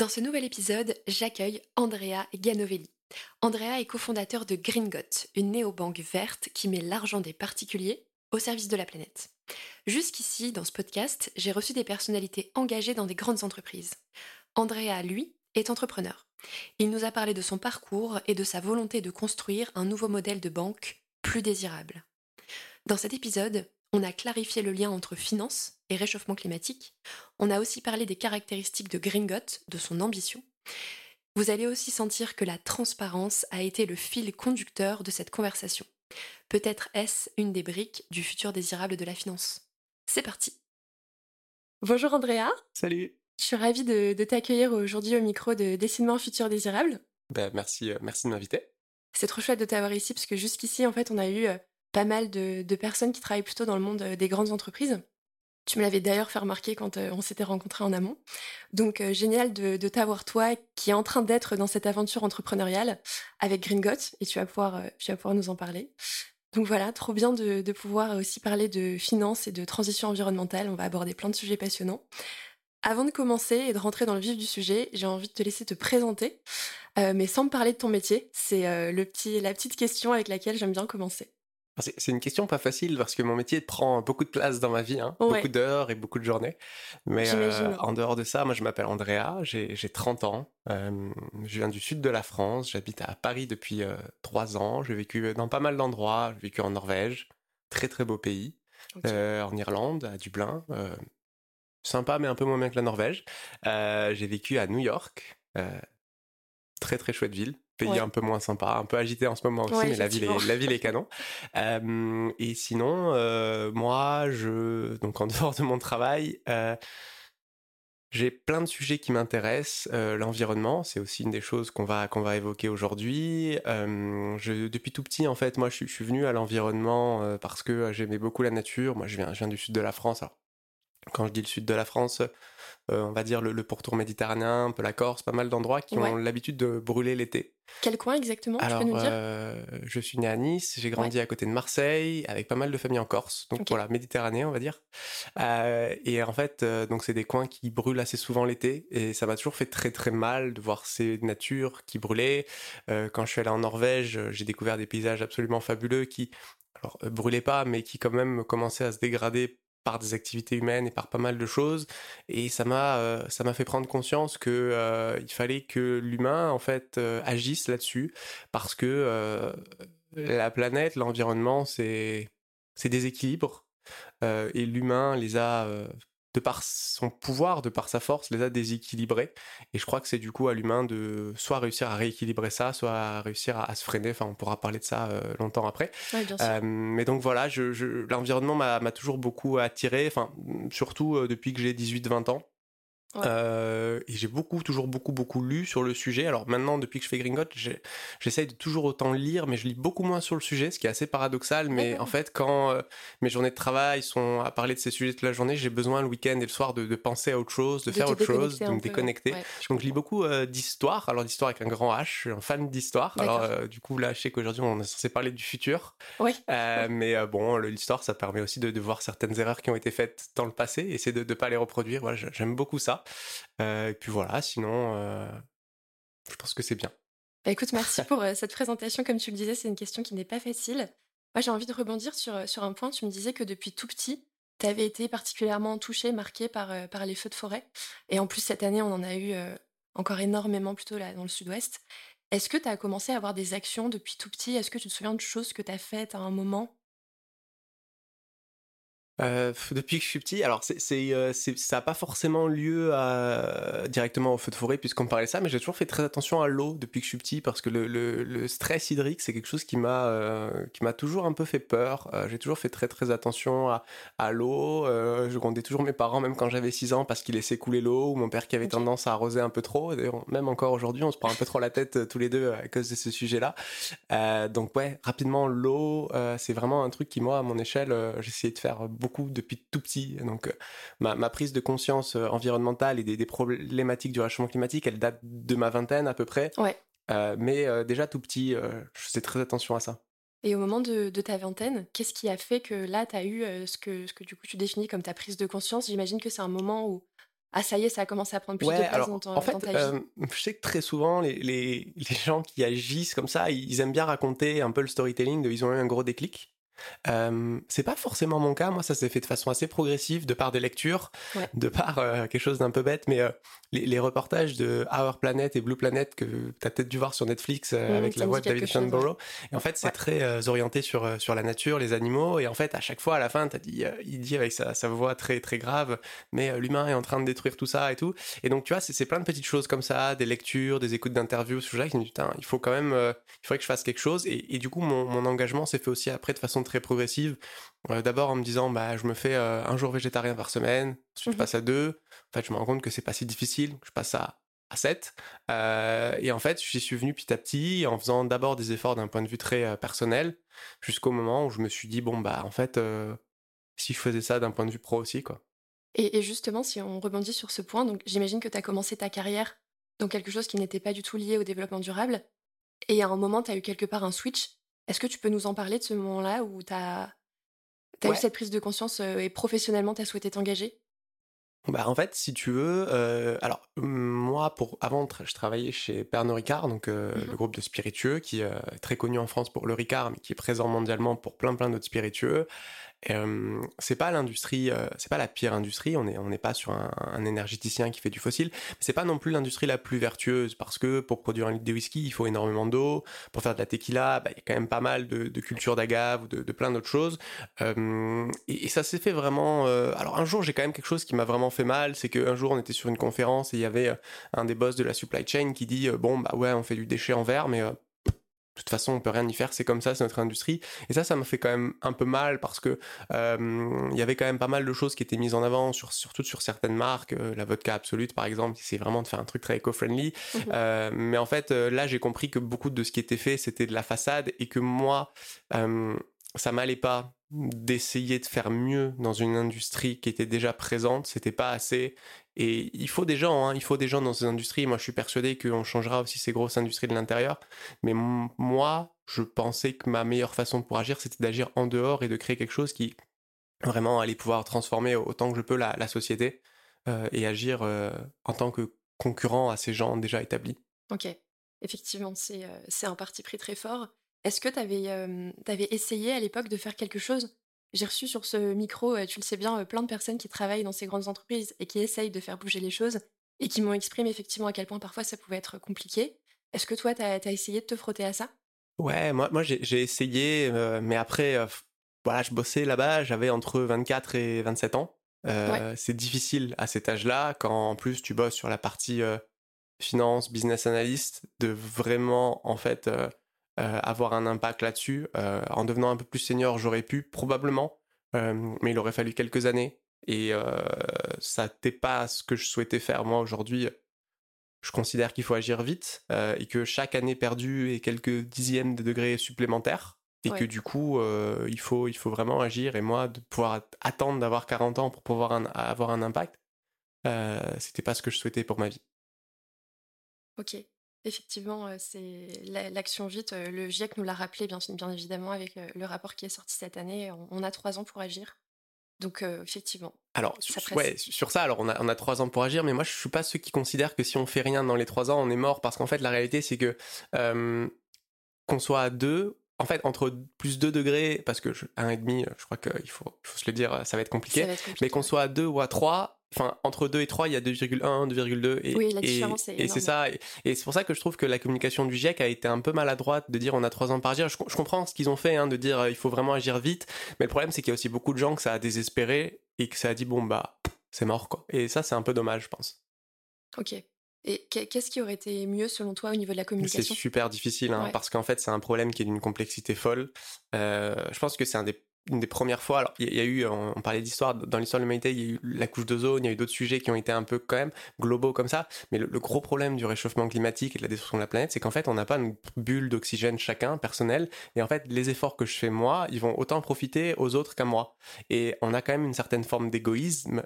Dans ce nouvel épisode, j'accueille Andrea Ganovelli. Andrea est cofondateur de Green-Got, une néobanque verte qui met l'argent des particuliers au service de la planète. Jusqu'ici, dans ce podcast, j'ai reçu des personnalités engagées dans des grandes entreprises. Andrea, lui, est entrepreneur. Il nous a parlé de son parcours et de sa volonté de construire un nouveau modèle de banque plus désirable. Dans cet épisode, on a clarifié le lien entre finance et réchauffement climatique. On a aussi parlé des caractéristiques de Green-Got, de son ambition. Vous allez aussi sentir que la transparence a été le fil conducteur de cette conversation. Peut-être est-ce une des briques du futur désirable de la finance. C'est parti. Bonjour Andrea. Salut. Je suis ravie de t'accueillir aujourd'hui au micro de Décidément Futur Désirable. Merci de m'inviter. C'est trop chouette de t'avoir ici parce que jusqu'ici, en fait, on a eu pas mal de personnes qui travaillent plutôt dans le monde des grandes entreprises. Tu me l'avais d'ailleurs fait remarquer quand on s'était rencontrés en amont. Donc génial de t'avoir toi qui est en train d'être dans cette aventure entrepreneuriale avec Green-Got et tu vas pouvoir nous en parler. Donc voilà, trop bien de pouvoir aussi parler de finance et de transition environnementale. On va aborder plein de sujets passionnants. Avant de commencer et de rentrer dans le vif du sujet, j'ai envie de te laisser te présenter, mais sans me parler de ton métier. C'est la petite question avec laquelle j'aime bien commencer. C'est une question pas facile parce que mon métier prend beaucoup de place dans ma vie, hein, ouais. Beaucoup d'heures et beaucoup de journées. Mais en dehors de ça, moi je m'appelle Andrea, j'ai 30 ans, je viens du sud de la France, j'habite à Paris depuis 3 ans, j'ai vécu dans pas mal d'endroits, j'ai vécu en Norvège, très très beau pays, okay. En Irlande, à Dublin, sympa mais un peu moins bien que la Norvège. J'ai vécu à New York, très très chouette ville. Pays ouais. Un peu moins sympa, un peu agité en ce moment aussi, ouais, mais la ville est canon. Et sinon, moi, donc en dehors de mon travail, j'ai plein de sujets qui m'intéressent. L'environnement, c'est aussi une des choses qu'on va évoquer aujourd'hui. Depuis tout petit, en fait, moi, je suis venu à l'environnement parce que j'aimais beaucoup la nature. Moi, je viens du sud de la France. Alors, quand je dis le sud de la France... on va dire le pourtour méditerranéen, un peu la Corse, pas mal d'endroits qui ouais. ont l'habitude de brûler l'été. Quel coin exactement, tu peux nous dire ? Je suis né à Nice, j'ai grandi ouais. à côté de Marseille, avec pas mal de familles en Corse. Donc okay. voilà, Méditerranée, on va dire. Et en fait, donc c'est des coins qui brûlent assez souvent l'été, et ça m'a toujours fait très très mal de voir ces natures qui brûlaient. Quand je suis allé en Norvège, j'ai découvert des paysages absolument fabuleux qui, alors brûlaient pas, mais qui quand même commençaient à se dégrader par des activités humaines et par pas mal de choses, et ça m'a fait prendre conscience que il fallait que l'humain en fait agisse là-dessus, parce que la planète, l'environnement, c'est des équilibres, et l'humain les a de par son pouvoir, de par sa force, les a déséquilibrés, et je crois que c'est du coup à l'humain de soit réussir à rééquilibrer ça, soit à réussir à se freiner, enfin on pourra parler de ça longtemps après, ouais, bien sûr. Mais donc voilà, l'environnement m'a toujours beaucoup attiré, enfin surtout depuis que j'ai 18-20 ans. Ouais. Et j'ai toujours beaucoup lu sur le sujet. Alors maintenant, depuis que je fais Green-Got, j'essaye de toujours autant lire, mais je lis beaucoup moins sur le sujet, ce qui est assez paradoxal, mais en fait quand mes journées de travail sont à parler de ces sujets toute la journée, j'ai besoin le week-end et le soir de penser à autre chose, de faire autre chose, de me déconnecter, ouais, donc je lis beaucoup d'histoire, alors d'histoire avec un grand H, je suis un fan d'histoire. D'accord. Alors du coup là je sais qu'aujourd'hui on est censé parler du futur, ouais. Mais bon, l'histoire ça permet aussi de voir certaines erreurs qui ont été faites dans le passé, et essayer de ne pas les reproduire, voilà, j'aime beaucoup ça. Et puis voilà, sinon je pense que c'est bien. Bah écoute, merci pour cette présentation. Comme tu le disais, c'est une question qui n'est pas facile. Moi j'ai envie de rebondir sur un point. Tu me disais que depuis tout petit tu avais été particulièrement touché, marqué par les feux de forêt, et en plus cette année on en a eu encore énormément, plutôt là dans le sud-ouest. Est-ce que tu as commencé à avoir des actions depuis tout petit? Est-ce que tu te souviens de choses que tu as faites à un moment? Depuis que je suis petit, alors ça n'a pas forcément lieu directement au feu de forêt puisqu'on parlait de ça, mais j'ai toujours fait très attention à l'eau depuis que je suis petit, parce que le stress hydrique c'est quelque chose qui m'a toujours un peu fait peur. J'ai toujours fait très très attention à l'eau, je grondais toujours mes parents même quand j'avais 6 ans parce qu'ils laissaient couler l'eau, ou mon père qui avait tendance à arroser un peu trop. D'ailleurs, même encore aujourd'hui on se prend un peu trop la tête tous les deux à cause de ce sujet-là, donc ouais, rapidement l'eau, c'est vraiment un truc qui, moi à mon échelle, j'essayais de faire beaucoup depuis tout petit. Donc ma prise de conscience environnementale et des problématiques du réchauffement climatique, elle date de ma vingtaine à peu près, ouais. Mais déjà tout petit, je faisais très attention à ça. Et au moment de ta vingtaine, qu'est-ce qui a fait que là t'as eu ce que du coup tu définis comme ta prise de conscience? J'imagine que c'est un moment où Ah, ça y est, ça a commencé à prendre plus de place dans ta vie. Je sais que très souvent, les gens qui agissent comme ça, ils aiment bien raconter un peu le storytelling de ils ont eu un gros déclic. C'est pas forcément mon cas. Moi, ça s'est fait de façon assez progressive, de par des lectures, de par quelque chose d'un peu bête, mais les reportages de Our Planet et Blue Planet que t'as peut-être dû voir sur Netflix avec la voix de David Attenborough. Et en fait, c'est très orienté sur la nature, les animaux. Et en fait, à chaque fois, à la fin, il dit avec sa voix très très grave, mais l'humain est en train de détruire tout ça et tout. Et donc, tu vois, c'est plein de petites choses comme ça, des lectures, des écoutes d'interviews, ce genre. Je me dis putain, il faut quand même, il faudrait que je fasse quelque chose. Et du coup, mon engagement s'est fait aussi après de façon très progressive. D'abord en me disant je me fais un jour végétarien par semaine, ensuite je passe à 2. En fait, je me rends compte que c'est pas si difficile, je passe à 7. Et en fait, j'y suis venu petit à petit en faisant d'abord des efforts d'un point de vue très personnel, jusqu'au moment où je me suis dit si je faisais ça d'un point de vue pro aussi, quoi. Et justement, si on rebondit sur ce point, donc j'imagine que tu as commencé ta carrière dans quelque chose qui n'était pas du tout lié au développement durable, et à un moment tu as eu quelque part un switch. Est-ce que tu peux nous en parler de ce moment-là où t'as eu cette prise de conscience et professionnellement t'as souhaité t'engager ? En fait, si tu veux, moi, avant, je travaillais chez Pernod Ricard, donc le groupe de spiritueux qui est très connu en France pour le Ricard, mais qui est présent mondialement pour plein d'autres spiritueux. Et, c'est pas la pire industrie. On n'est pas sur un énergéticien qui fait du fossile. Mais c'est pas non plus l'industrie la plus vertueuse parce que pour produire un litre de whisky, il faut énormément d'eau. Pour faire de la tequila, il y a quand même pas mal de cultures d'agave ou de plein d'autres choses. Et ça s'est fait vraiment. Un jour, j'ai quand même quelque chose qui m'a vraiment fait mal, c'est qu'un jour on était sur une conférence et il y avait un des boss de la supply chain qui dit on fait du déchet en verre, mais de toute façon on peut rien y faire, c'est comme ça, c'est notre industrie. Et ça m'a fait quand même un peu mal parce que il y avait quand même pas mal de choses qui étaient mises en avant, surtout sur certaines marques, la vodka Absolut par exemple, qui essaie vraiment de faire un truc très éco-friendly. Mais en fait là j'ai compris que beaucoup de ce qui était fait c'était de la façade et que moi ça m'allait pas d'essayer de faire mieux dans une industrie qui était déjà présente, c'était pas assez. Et il faut des gens dans ces industries. Moi, je suis persuadé qu'on changera aussi ces grosses industries de l'intérieur. Mais moi, je pensais que ma meilleure façon pour agir, c'était d'agir en dehors et de créer quelque chose qui vraiment allait pouvoir transformer autant que je peux la société et agir en tant que concurrent à ces gens déjà établis. Ok, effectivement, c'est un parti pris très fort. Est-ce que t'avais essayé à l'époque de faire quelque chose ? J'ai reçu sur ce micro, tu le sais bien, plein de personnes qui travaillent dans ces grandes entreprises et qui essayent de faire bouger les choses et qui m'ont exprimé effectivement à quel point parfois ça pouvait être compliqué. Est-ce que toi, t'as essayé de te frotter à ça ? Ouais, moi j'ai essayé, mais après, je bossais là-bas, j'avais entre 24 et 27 ans. C'est difficile à cet âge-là, quand en plus tu bosses sur la partie finance, business analyst, de vraiment, en fait... avoir un impact là-dessus. En devenant un peu plus senior, j'aurais pu, probablement, mais il aurait fallu quelques années. Et ça n'était pas ce que je souhaitais faire. Moi, aujourd'hui, je considère qu'il faut agir vite et que chaque année perdue est quelques dixièmes de degrés supplémentaires et que du coup, il faut vraiment agir. Et moi, de pouvoir attendre d'avoir 40 ans pour pouvoir avoir un impact, c'était pas ce que je souhaitais pour ma vie. Ok. Effectivement, c'est l'action vite. Le GIEC nous l'a rappelé, bien évidemment, avec le rapport qui est sorti cette année. On a 3 ans pour agir. Donc, effectivement. Alors, sur ça, alors on a 3 ans pour agir, mais moi, je suis pas ceux qui considèrent que si on fait rien dans les 3 ans, on est mort, parce qu'en fait, la réalité, c'est que qu'on soit à 2... En fait, entre plus 2 degrés, parce que 1,5, je crois qu'il faut se le dire, ça va être compliqué. Mais qu'on soit à 2 ou à 3... Enfin, entre 2 et 3, il y a 2,1, 2,2. Oui, la différence est énorme. Et c'est ça. Et c'est pour ça que je trouve que la communication du GIEC a été un peu maladroite de dire on a 3 ans pour agir. Je comprends ce qu'ils ont fait, de dire il faut vraiment agir vite. Mais le problème, c'est qu'il y a aussi beaucoup de gens que ça a désespéré et que ça a dit c'est mort, quoi. Et ça, c'est un peu dommage, je pense. Ok. Et qu'est-ce qui aurait été mieux selon toi au niveau de la communication ? C'est super difficile, parce qu'en fait, c'est un problème qui est d'une complexité folle. Je pense que c'est une des premières fois, alors il y a eu, on parlait d'histoire, dans l'histoire de l'humanité, il y a eu la couche d'ozone, il y a eu d'autres sujets qui ont été un peu quand même globaux comme ça, mais le gros problème du réchauffement climatique et de la destruction de la planète, c'est qu'en fait on n'a pas une bulle d'oxygène chacun, personnel, et en fait les efforts que je fais moi, ils vont autant profiter aux autres qu'à moi, et on a quand même une certaine forme d'égoïsme,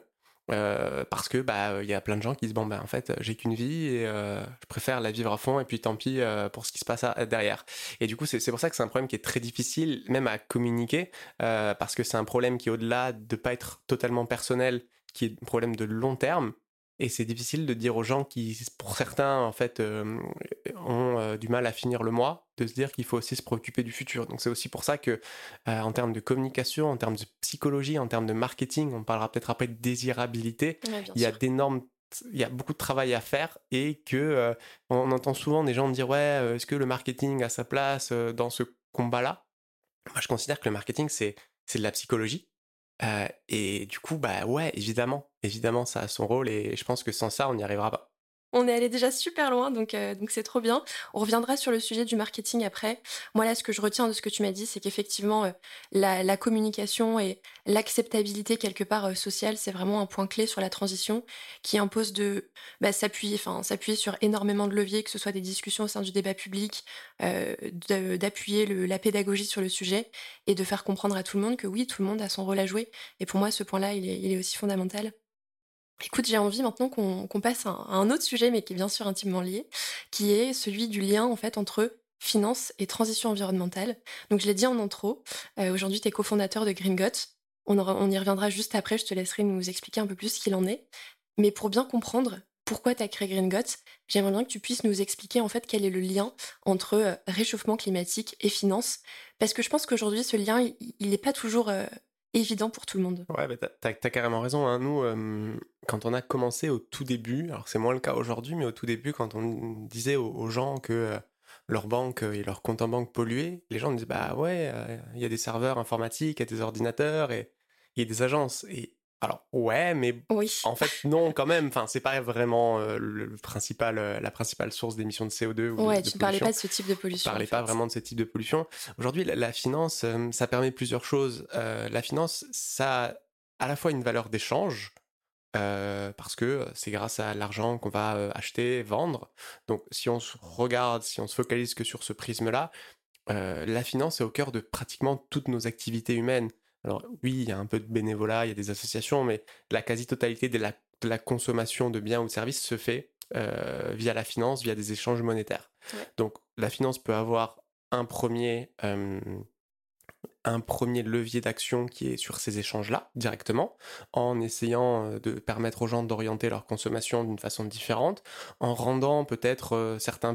parce que il y a plein de gens qui disent en fait j'ai qu'une vie et je préfère la vivre à fond et puis tant pis pour ce qui se passe derrière. Et du coup c'est pour ça que c'est un problème qui est très difficile même à communiquer, parce que c'est un problème qui est au-delà de pas être totalement personnel, qui est un problème de long terme Et c'est difficile de dire aux gens qui, pour certains, en fait, ont du mal à finir le mois, de se dire qu'il faut aussi se préoccuper du futur. Donc c'est aussi pour ça que, en termes de communication, en termes de psychologie, en termes de marketing, on parlera peut-être après de désirabilité, il y a beaucoup de travail à faire, et que on entend souvent des gens dire « Ouais, est-ce que le marketing a sa place dans ce combat-là ?» Moi, je considère que le marketing, c'est de la psychologie. Et du coup, bah ouais, évidemment, ça a son rôle, et je pense que sans ça, on n'y arrivera pas. On est allé déjà super loin, donc c'est trop bien. On reviendra sur le sujet du marketing après. Moi, là, ce que je retiens de ce que tu m'as dit, c'est qu'effectivement, la communication et l'acceptabilité quelque part sociale, c'est vraiment un point clé sur la transition qui impose de s'appuyer sur énormément de leviers, que ce soit des discussions au sein du débat public, d'appuyer la pédagogie sur le sujet, et de faire comprendre à tout le monde que oui, tout le monde a son rôle à jouer. Et pour moi, ce point-là, il est aussi fondamental. Écoute, j'ai envie maintenant qu'on passe à un autre sujet, mais qui est bien sûr intimement lié, qui est celui du lien en fait entre finance et transition environnementale. Donc je l'ai dit en intro, aujourd'hui tu es cofondateur de Green-Got, on y reviendra juste après, je te laisserai nous expliquer un peu plus ce qu'il en est. Mais pour bien comprendre pourquoi tu as créé Green-Got, j'aimerais bien que tu puisses nous expliquer en fait quel est le lien entre réchauffement climatique et finance, parce que je pense qu'aujourd'hui ce lien, il n'est pas toujours... évident pour tout le monde. Ouais, bah t'as carrément raison, hein. Nous, quand on a commencé au tout début, alors c'est moins le cas aujourd'hui, mais au tout début, quand on disait aux gens que leur banque et leur compte en banque polluaient, les gens disaient « Bah ouais, il y a des serveurs informatiques, il y a des ordinateurs, et il y a des agences. » Et alors, ouais, mais oui. En fait, non, quand même. Enfin, c'est pas vraiment la principale source d'émissions de CO2 ou de pollution. Tu ne parlais pas de ce type de pollution. On ne parlait pas vraiment de ce type de pollution. Aujourd'hui, la finance, ça permet plusieurs choses. La finance, ça a à la fois une valeur d'échange, parce que c'est grâce à l'argent qu'on va acheter, vendre. Donc, si on se focalise que sur ce prisme-là, la finance est au cœur de pratiquement toutes nos activités humaines. Alors oui, il y a un peu de bénévolat, il y a des associations, mais la quasi-totalité de la consommation de biens ou de services se fait via la finance, via des échanges monétaires. Ouais. Donc la finance peut avoir un premier levier d'action qui est sur ces échanges-là, directement, en essayant de permettre aux gens d'orienter leur consommation d'une façon différente, en rendant peut-être certains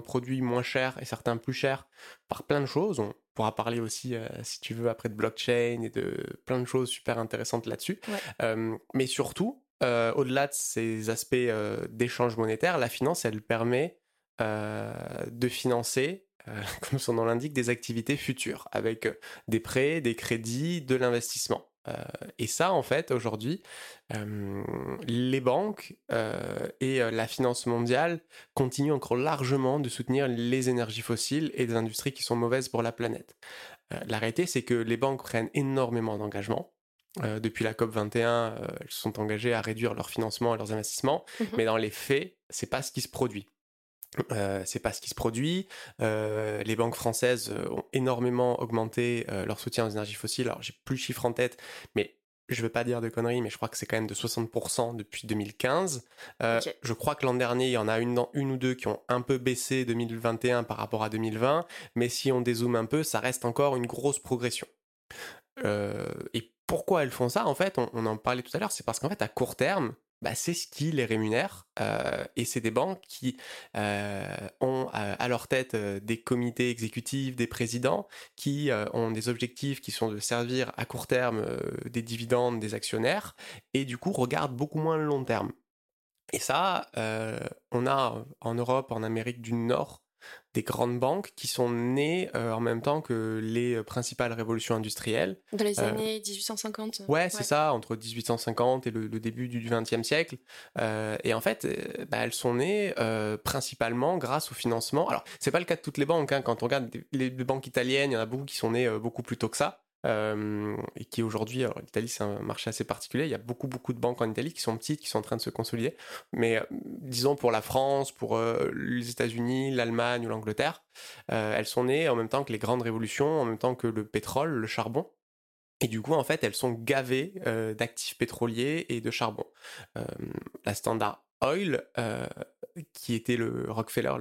produits moins chers et certains plus chers par plein de choses. On pourra parler aussi, si tu veux, après de blockchain et de plein de choses super intéressantes là-dessus. Ouais. Mais surtout, au-delà de ces aspects d'échange monétaire, la finance, elle permet de financer, comme son nom l'indique, des activités futures, avec des prêts, des crédits, de l'investissement. Et ça, en fait, aujourd'hui, les banques et la finance mondiale continuent encore largement de soutenir les énergies fossiles et des industries qui sont mauvaises pour la planète. La réalité, c'est que les banques prennent énormément d'engagement. Depuis la COP21, elles se sont engagées à réduire leur financement et leurs investissements, mais dans les faits, c'est pas ce qui se produit. Les banques françaises ont énormément augmenté leur soutien aux énergies fossiles. Alors j'ai plus le chiffre en tête, mais je veux pas dire de conneries, mais je crois que c'est quand même de 60% depuis 2015. Okay. Je crois que l'an dernier, il y en a une ou deux qui ont un peu baissé 2021 par rapport à 2020, mais si on dézoome un peu, ça reste encore une grosse progression. Et pourquoi elles font ça? En fait, on en parlait tout à l'heure, c'est parce qu'en fait, à court terme, bah, c'est ce qui les rémunère, et c'est des banques qui ont à leur tête des comités exécutifs, des présidents qui ont des objectifs qui sont de servir à court terme des dividendes des actionnaires, et du coup regardent beaucoup moins le long terme. Et ça, on a en Europe, en Amérique du Nord, des grandes banques qui sont nées en même temps que les principales révolutions industrielles. Dans les années 1850. Ouais, c'est ça, entre 1850 et le début du XXe siècle. Et en fait, elles sont nées principalement grâce au financement. Alors, c'est pas le cas de toutes les banques, hein. Quand on regarde les banques italiennes, il y en a beaucoup qui sont nées beaucoup plus tôt que ça. Et qui aujourd'hui, alors l'Italie c'est un marché assez particulier, il y a beaucoup de banques en Italie qui sont petites, qui sont en train de se consolider, mais disons pour la France, pour les États-Unis, l'Allemagne ou l'Angleterre, elles sont nées en même temps que les grandes révolutions, en même temps que le pétrole, le charbon, et du coup en fait elles sont gavées d'actifs pétroliers et de charbon. La Standard Oil qui était le Rockefeller,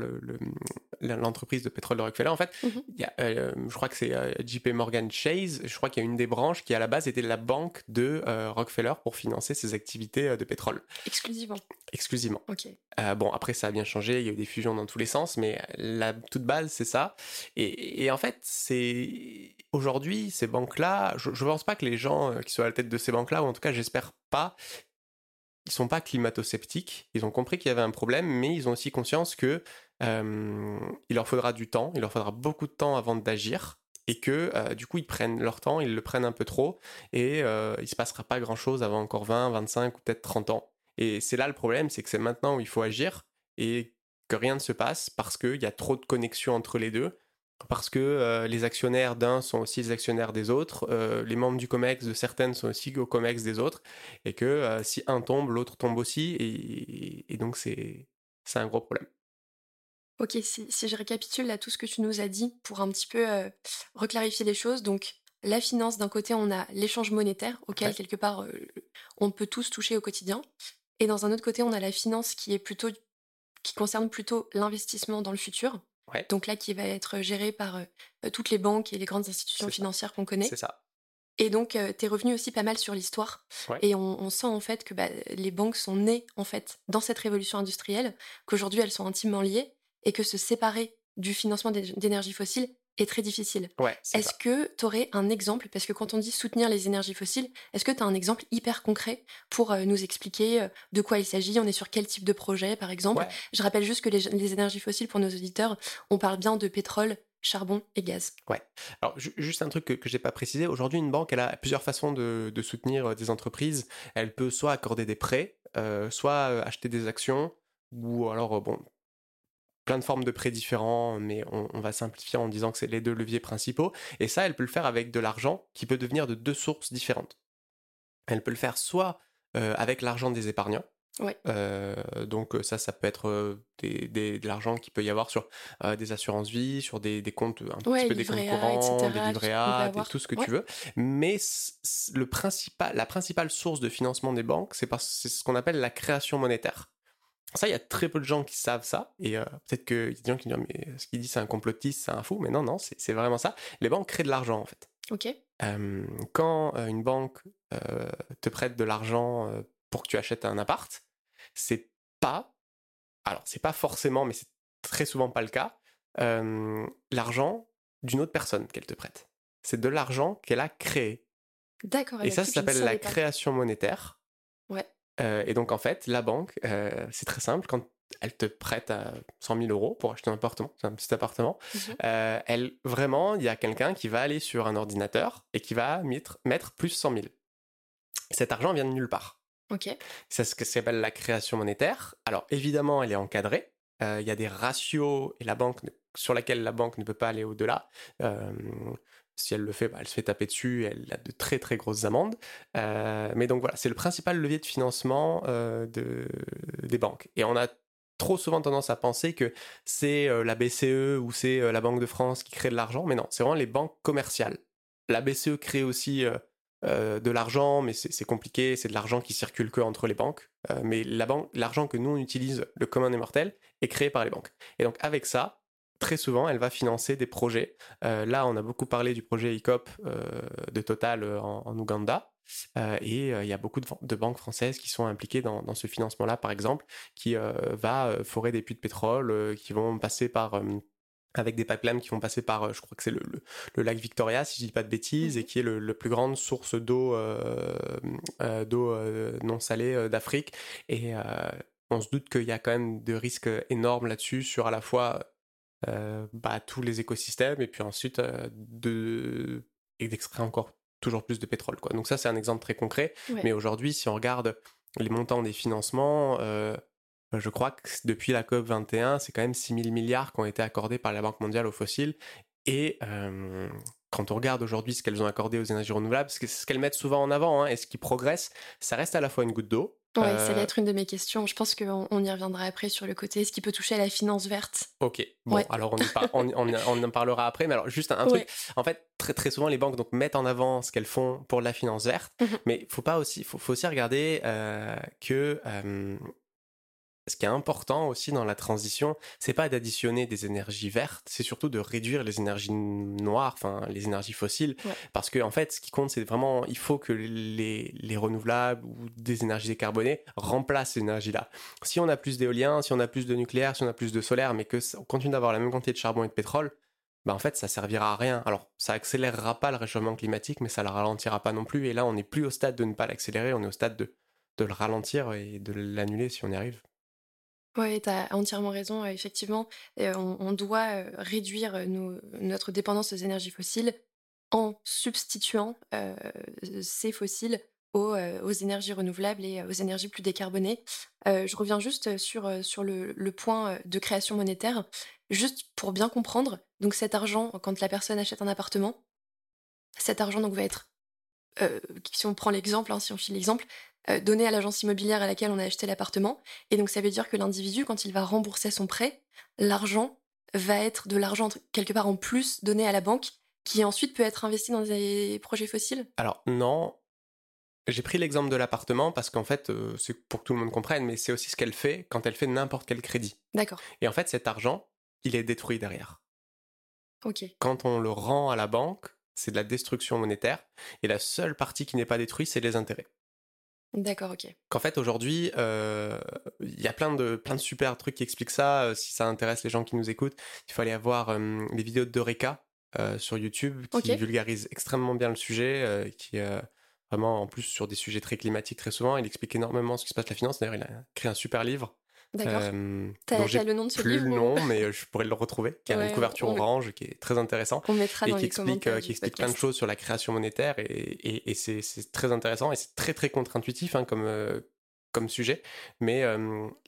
l'entreprise de pétrole de Rockefeller. En fait, il y a, je crois que c'est JP Morgan Chase, je crois qu'il y a une des branches qui à la base était la banque de Rockefeller pour financer ses activités de pétrole. Exclusivement. Ok. Bon, après ça a bien changé, il y a eu des fusions dans tous les sens, mais la toute base c'est ça. Et en fait, c'est aujourd'hui ces banques-là, je pense pas que les gens qui sont à la tête de ces banques-là, ou en tout cas j'espère pas, ils sont pas climato-sceptiques, ils ont compris qu'il y avait un problème, mais ils ont aussi conscience que il leur faudra du temps, il leur faudra beaucoup de temps avant d'agir, et que du coup ils prennent leur temps, ils le prennent un peu trop, et il se passera pas grand-chose avant encore 20, 25 ou peut-être 30 ans. Et c'est là le problème, c'est que c'est maintenant où il faut agir, et que rien ne se passe parce qu'il y a trop de connexions entre les deux, parce que les actionnaires d'un sont aussi les actionnaires des autres, les membres du COMEX de certaines sont aussi au COMEX des autres, et que si un tombe, l'autre tombe aussi, et donc c'est un gros problème. Ok, si je récapitule là tout ce que tu nous as dit pour un petit peu reclarifier les choses, donc la finance, d'un côté on a l'échange monétaire auquel quelque part on peut tous toucher au quotidien, et dans un autre côté on a la finance qui concerne plutôt l'investissement dans le futur. Ouais. Donc là, qui va être géré par toutes les banques et les grandes institutions financières qu'on connaît. C'est ça. Et donc, t'es revenu aussi pas mal sur l'histoire. Ouais. Et on sent en fait que les banques sont nées en fait dans cette révolution industrielle, qu'aujourd'hui elles sont intimement liées et que se séparer du financement d'énergies fossiles est très difficile. Ouais, est-ce que t'aurais un exemple, parce que quand on dit soutenir les énergies fossiles, est-ce que t'as un exemple hyper concret pour nous expliquer de quoi il s'agit, on est sur quel type de projet par exemple? Ouais. Je rappelle juste que les énergies fossiles, pour nos auditeurs, on parle bien de pétrole, charbon et gaz. Ouais. Alors juste un truc que j'ai pas précisé, aujourd'hui une banque elle a plusieurs façons de soutenir des entreprises. Elle peut soit accorder des prêts, soit acheter des actions, ou alors bon, plein de formes de prêts différents, mais on va simplifier en disant que c'est les deux leviers principaux. Et ça, elle peut le faire avec de l'argent qui peut devenir de deux sources différentes. Elle peut le faire soit avec l'argent des épargnants. Ouais. Donc ça peut être de l'argent qui peut y avoir sur des assurances-vie, sur des comptes, un petit peu des comptes courants, etc., des livrets A, tout ce que tu veux. Mais la principale source de financement des banques, c'est ce qu'on appelle la création monétaire. Ça, il y a très peu de gens qui savent ça, et peut-être qu'il y a des gens qui disent « mais ce qu'il dit c'est un complotiste, c'est un fou », mais non, c'est vraiment ça. Les banques créent de l'argent en fait. Ok. Quand une banque te prête de l'argent pour que tu achètes un appart, c'est pas forcément, mais c'est très souvent pas le cas, l'argent d'une autre personne qu'elle te prête. C'est de l'argent qu'elle a créé. D'accord. Et ça s'appelle la création monétaire. Ouais. Et donc, en fait, la banque, c'est très simple, quand elle te prête 100 000 euros pour acheter un petit appartement, vraiment, il y a quelqu'un qui va aller sur un ordinateur et qui va mettre plus 100 000. Cet argent vient de nulle part. Ok. C'est ce que s'appelle la création monétaire. Alors, évidemment, elle est encadrée. Il y a des ratios et sur laquelle la banque ne peut pas aller au-delà. Si elle le fait, elle se fait taper dessus, elle a de très très grosses amendes. Mais donc voilà, c'est le principal levier de financement des banques. Et on a trop souvent tendance à penser que c'est la BCE ou c'est la Banque de France qui crée de l'argent, mais non, c'est vraiment les banques commerciales. La BCE crée aussi de l'argent, mais c'est compliqué, c'est de l'argent qui circule que entre les banques. Mais l'argent que nous on utilise, le commun des mortels, est créé par les banques. Et donc avec ça, très souvent, elle va financer des projets. Là, on a beaucoup parlé du projet EACOP de Total en Ouganda. Et il y a beaucoup de banques françaises qui sont impliquées dans ce financement-là, par exemple, qui va forer des puits de pétrole, qui vont passer par... avec des pipelines qui vont passer par, je crois que c'est le lac Victoria, si je dis pas de bêtises, et qui est la plus grande source d'eau non salée d'Afrique. Et on se doute qu'il y a quand même de risques énormes là-dessus, sur à la fois... tous les écosystèmes, et puis ensuite d'extraire encore toujours plus de pétrole, quoi. Donc ça, c'est un exemple très concret. Ouais. Mais aujourd'hui, si on regarde les montants des financements, je crois que depuis la COP21, c'est quand même 6 000 milliards qui ont été accordés par la Banque mondiale aux fossiles. Et quand on regarde aujourd'hui ce qu'elles ont accordé aux énergies renouvelables, ce qu'elles mettent souvent en avant, et ce qui progresse, ça reste à la fois une goutte d'eau. Ouais, ça va être une de mes questions. Je pense qu'on y reviendra après sur le côté ce qui peut toucher à la finance verte. Ok, bon, alors on en parlera après, mais alors juste un truc. En fait, très, très souvent, les banques donc, mettent en avant ce qu'elles font pour la finance verte, mais il faut aussi regarder que Ce qui est important aussi dans la transition, c'est pas d'additionner des énergies vertes, c'est surtout de réduire les énergies noires, enfin les énergies fossiles, ouais. Parce que en fait, ce qui compte, c'est vraiment, il faut que les renouvelables ou des énergies décarbonées remplacent ces énergies-là. Si on a plus d'éolien, si on a plus de nucléaire, si on a plus de solaire, mais que on continue d'avoir la même quantité de charbon et de pétrole, bah en fait, ça servira à rien. Alors, ça accélérera pas le réchauffement climatique, mais ça le ralentira pas non plus. Et là, on n'est plus au stade de ne pas l'accélérer, on est au stade de le ralentir et de l'annuler si on y arrive. Oui, tu as entièrement raison. Effectivement, on doit réduire notre dépendance aux énergies fossiles en substituant ces fossiles aux énergies renouvelables et aux énergies plus décarbonées. Je reviens juste sur le point de création monétaire, juste pour bien comprendre. Donc cet argent, quand la personne achète un appartement, cet argent donc va être, si on prend l'exemple, si on file l'exemple, donné à l'agence immobilière à laquelle on a acheté l'appartement. Et donc, ça veut dire que l'individu, quand il va rembourser son prêt, l'argent va être de l'argent quelque part en plus donné à la banque, qui ensuite peut être investi dans des projets fossiles. Alors non, j'ai pris l'exemple de l'appartement parce qu'en fait, c'est pour que tout le monde comprenne, mais c'est aussi ce qu'elle fait quand elle fait n'importe quel crédit. D'accord. Et en fait, cet argent, il est détruit derrière. Ok. Quand on le rend à la banque, c'est de la destruction monétaire, et la seule partie qui n'est pas détruite, c'est les intérêts. D'accord, ok. Qu'en fait, aujourd'hui, il y a plein de super trucs qui expliquent ça. Si ça intéresse les gens qui nous écoutent, il faut aller voir les vidéos de Heureka sur YouTube qui vulgarisent extrêmement bien le sujet, qui vraiment, en plus, sur des sujets très climatiques très souvent. Il explique énormément ce qui se passe de la finance. D'ailleurs, il a créé un super livre. D'accord. T'as le nom de ce livre? Plus le nom, mais je pourrais le retrouver. Qui a une couverture orange, qui est très intéressant. On mettra dans les commentaires. Et qui explique plein de choses sur la création monétaire. Et c'est très intéressant et c'est très, très contre-intuitif comme sujet. Mais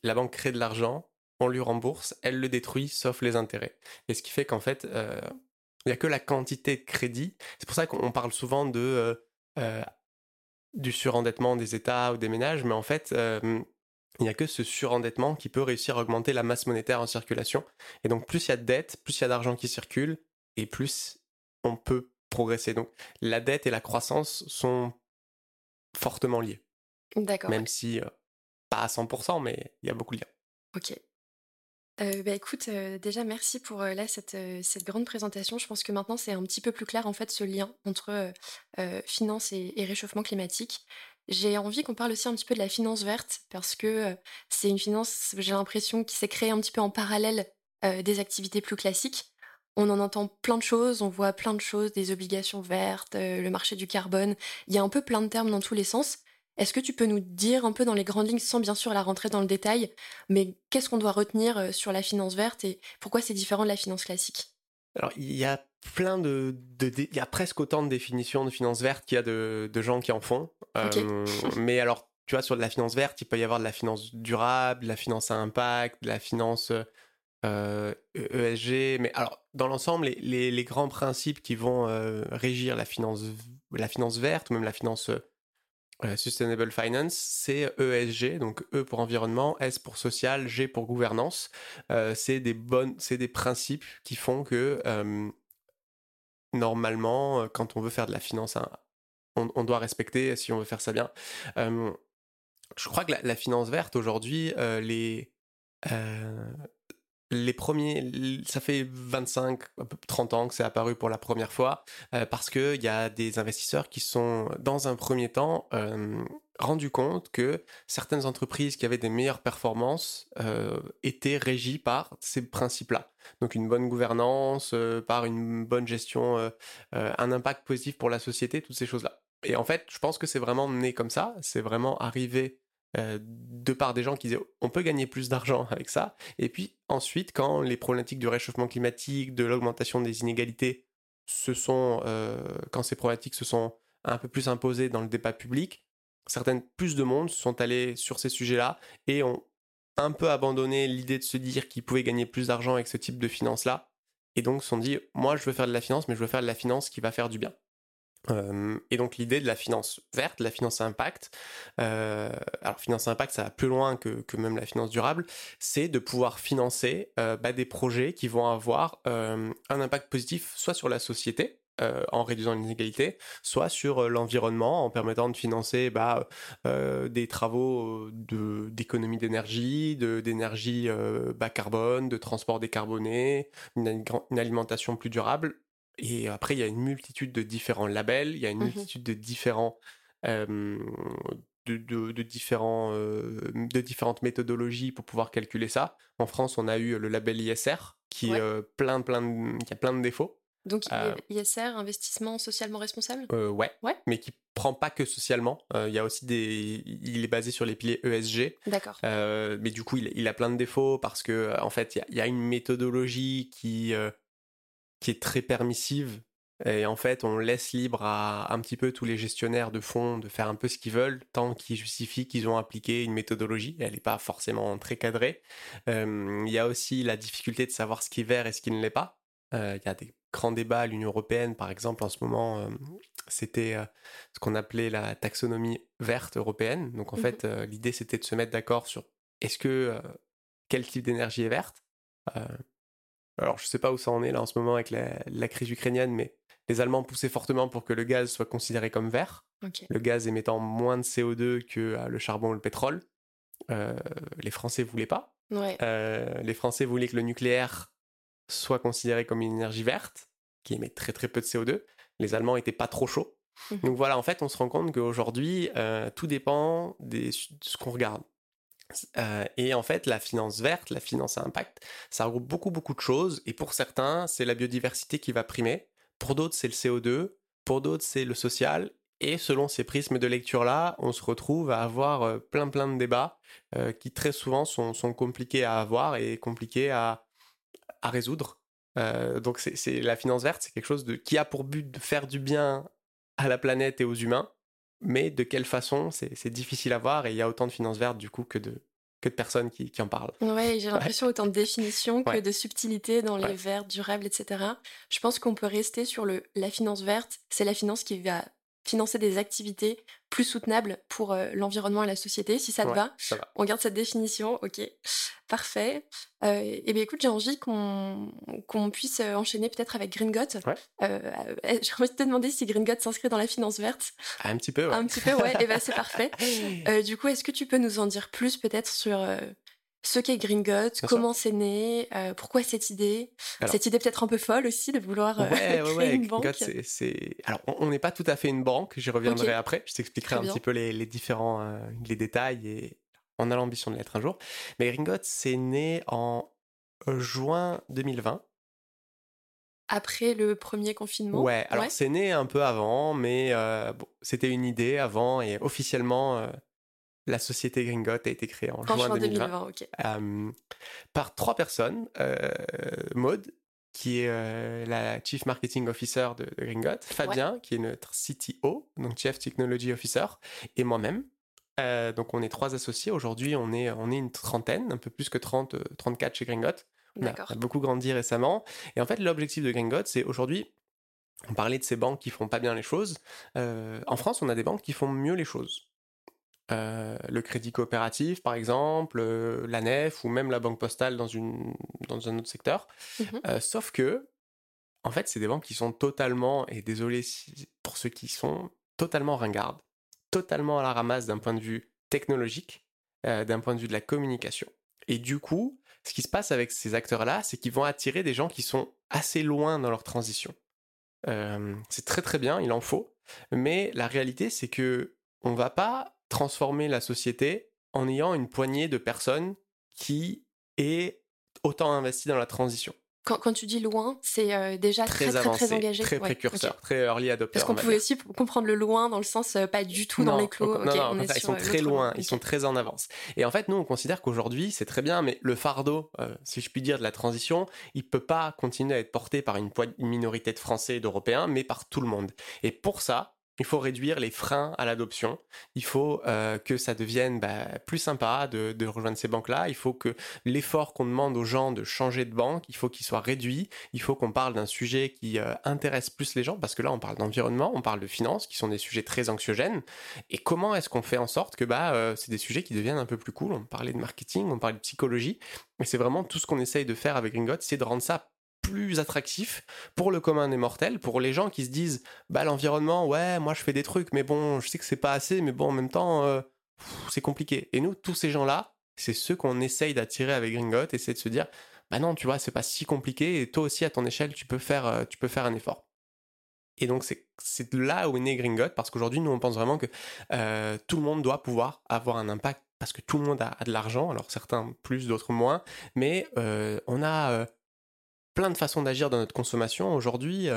la banque crée de l'argent, on lui rembourse, elle le détruit, sauf les intérêts. Et ce qui fait qu'en fait, il n'y a que la quantité de crédit. C'est pour ça qu'on parle souvent du surendettement des États ou des ménages, mais en fait... il n'y a que ce surendettement qui peut réussir à augmenter la masse monétaire en circulation. Et donc, plus il y a de dettes, plus il y a d'argent qui circule, et plus on peut progresser. Donc, la dette et la croissance sont fortement liées. D'accord. Même si, pas à 100%, mais il y a beaucoup de liens. Ok. Écoute, déjà, merci pour cette grande présentation. Je pense que maintenant, c'est un petit peu plus clair, en fait, ce lien entre finance et réchauffement climatique. J'ai envie qu'on parle aussi un petit peu de la finance verte, parce que c'est une finance, j'ai l'impression, qui s'est créée un petit peu en parallèle des activités plus classiques. On en entend plein de choses, on voit plein de choses, des obligations vertes, le marché du carbone, il y a un peu plein de termes dans tous les sens. Est-ce que tu peux nous dire un peu dans les grandes lignes, sans bien sûr la rentrer dans le détail, mais qu'est-ce qu'on doit retenir sur la finance verte et pourquoi c'est différent de la finance classique? Alors, il y a plein il y a presque autant de définitions de finance verte qu'il y a de gens qui en font. Mais alors, tu vois, sur de la finance verte, il peut y avoir de la finance durable, de la finance à impact, de la finance ESG. Mais alors, dans l'ensemble, les grands principes qui vont régir la finance verte, ou même la finance Sustainable Finance, c'est ESG, donc E pour environnement, S pour social, G pour gouvernance. C'est des principes qui font que normalement, quand on veut faire de la finance, on doit respecter si on veut faire ça bien. Je crois que la finance verte aujourd'hui, les premiers, ça fait 25, 30 ans que c'est apparu pour la première fois, parce que il y a des investisseurs qui sont, dans un premier temps, rendu compte que certaines entreprises qui avaient des meilleures performances étaient régies par ces principes-là. Donc une bonne gouvernance, par une bonne gestion, un impact positif pour la société, toutes ces choses-là. Et en fait, je pense que c'est vraiment né comme ça, c'est vraiment arrivé de par des gens qui disaient on peut gagner plus d'argent avec ça, et puis ensuite quand les problématiques du réchauffement climatique, de l'augmentation des inégalités quand ces problématiques se sont un peu plus imposées dans le débat public, plus de monde sont allés sur ces sujets-là et ont un peu abandonné l'idée de se dire qu'ils pouvaient gagner plus d'argent avec ce type de finance-là, et donc se sont dit moi je veux faire de la finance, mais je veux faire de la finance qui va faire du bien. Et donc l'idée de la finance verte, la finance à impact, alors finance à impact ça va plus loin que même la finance durable, c'est de pouvoir financer des projets qui vont avoir un impact positif soit sur la société, en réduisant les inégalités, soit sur l'environnement en permettant de financer des travaux d'économie d'énergie, d'énergie bas carbone, de transport décarboné, une alimentation plus durable. Et après, il y a une multitude de différents labels, il y a une multitude de différents... de différentes méthodologies pour pouvoir calculer ça. En France, on a eu le label ISR qui a plein de défauts. Donc ISR, investissement socialement responsable. Mais qui prend pas que socialement. Il est basé sur les piliers ESG. D'accord. Mais du coup, il a plein de défauts parce que en fait, il y a une méthodologie qui est très permissive. Et en fait, on laisse libre à un petit peu tous les gestionnaires de fonds de faire un peu ce qu'ils veulent tant qu'ils justifient qu'ils ont appliqué une méthodologie. Elle n'est pas forcément très cadrée. Il y a aussi la difficulté de savoir ce qui est vert et ce qui ne l'est pas. Il y a des grands débats à l'Union européenne, par exemple, en ce moment. C'était ce qu'on appelait la taxonomie verte européenne. Donc en fait, l'idée, c'était de se mettre d'accord sur quel type d'énergie est verte. Alors, je ne sais pas où ça en est là en ce moment avec la crise ukrainienne, mais les Allemands poussaient fortement pour que le gaz soit considéré comme vert. Okay. Le gaz émettant moins de CO2 que le charbon ou le pétrole. Les Français ne voulaient pas. Ouais. Les Français voulaient que le nucléaire soit considéré comme une énergie verte, qui émet très très peu de CO2. Les Allemands n'étaient pas trop chauds. Mmh. Donc voilà, en fait, on se rend compte qu'aujourd'hui, tout dépend de ce qu'on regarde. Et en fait, la finance verte, la finance à impact, ça regroupe beaucoup, beaucoup de choses. Et pour certains, c'est la biodiversité qui va primer. Pour d'autres, c'est le CO2. Pour d'autres, c'est le social. Et selon ces prismes de lecture-là, on se retrouve à avoir plein de débats qui très souvent sont compliqués à avoir et compliqués à résoudre. Donc, la finance verte, c'est quelque chose qui a pour but de faire du bien à la planète et aux humains. Mais de quelle façon, c'est difficile à voir, et il y a autant de finances vertes du coup que de personnes qui en parlent. Oui, j'ai l'impression autant de définitions que de subtilités dans les verts, durables, etc. Je pense qu'on peut rester sur la finance verte, c'est la finance qui va financer des activités plus soutenables pour l'environnement et la société, si ça te va. Ça va. On garde cette définition, ok, parfait. Eh bien écoute, j'ai envie qu'on puisse enchaîner peut-être avec Green-Got. Ouais. J'ai envie de te demander si Green-Got s'inscrit dans la finance verte. Un petit peu, ouais. Un petit peu, ouais, et bien c'est parfait. Du coup, est-ce que tu peux nous en dire plus peut-être sur ce qu'est Green-Got, comment c'est né, pourquoi cette idée ? Alors, cette idée peut-être un peu folle aussi de vouloir créer une banque. Alors, on n'est pas tout à fait une banque, j'y reviendrai après. Je t'expliquerai petit peu les différents les détails et on a l'ambition de l'être un jour. Mais Green-Got, c'est né en juin 2020. Après le premier confinement ? Ouais, alors c'est né un peu avant, mais c'était une idée avant et officiellement... La société Green-Got a été créée en juin 2020 par trois personnes. Maud, qui est la Chief Marketing Officer de Green-Got. Fabien, qui est notre CTO, donc Chief Technology Officer, et moi-même. Donc, on est trois associés. Aujourd'hui, on est une trentaine, un peu plus que 30, 34 chez Green-Got. On a beaucoup grandi récemment. Et en fait, l'objectif de Green-Got, c'est aujourd'hui... On parlait de ces banques qui font pas bien les choses. En France, on a des banques qui font mieux les choses. Le Crédit Coopératif, par exemple, la NEF ou même la Banque Postale dans un autre secteur. Sauf que, en fait, c'est des banques qui sont totalement, et désolé pour ceux qui sont, totalement ringardes, totalement à la ramasse d'un point de vue technologique, d'un point de vue de la communication. Et du coup, ce qui se passe avec ces acteurs-là, c'est qu'ils vont attirer des gens qui sont assez loin dans leur transition. C'est très très bien, il en faut, mais la réalité, c'est que on va pas transformer la société en ayant une poignée de personnes qui est autant investie dans la transition. Quand tu dis loin, c'est déjà très avancé, très engagé. Très précurseur, très early adopter. Parce qu'on pouvait aussi comprendre le loin dans le sens pas du tout dans les clous. Ils sont très loin, ils sont très en avance. Et en fait, nous, on considère qu'aujourd'hui, c'est très bien, mais le fardeau, si je puis dire, de la transition, il peut pas continuer à être porté par une minorité de Français et d'Européens, mais par tout le monde. Et pour ça, il faut réduire les freins à l'adoption. Il faut que ça devienne plus sympa de rejoindre ces banques-là. Il faut que l'effort qu'on demande aux gens de changer de banque, il faut qu'il soit réduit. Il faut qu'on parle d'un sujet qui intéresse plus les gens, parce que là, on parle d'environnement, on parle de finances, qui sont des sujets très anxiogènes. Et comment est-ce qu'on fait en sorte que c'est des sujets qui deviennent un peu plus cool ? On parlait de marketing, on parlait de psychologie. Mais c'est vraiment tout ce qu'on essaye de faire avec Green-Got, c'est de rendre ça plus attractif pour le commun des mortels, pour les gens qui se disent bah l'environnement, ouais, moi je fais des trucs, mais bon, je sais que c'est pas assez, mais bon, en même temps, c'est compliqué. Et nous, tous ces gens-là, c'est ceux qu'on essaye d'attirer avec Green-Got, essayer de se dire bah non, tu vois, c'est pas si compliqué, et toi aussi, à ton échelle, tu peux faire un effort. Et donc, c'est là où est né Green-Got, parce qu'aujourd'hui, nous, on pense vraiment que tout le monde doit pouvoir avoir un impact, parce que tout le monde a de l'argent, alors certains plus, d'autres moins, mais on a plein de façons d'agir dans notre consommation aujourd'hui,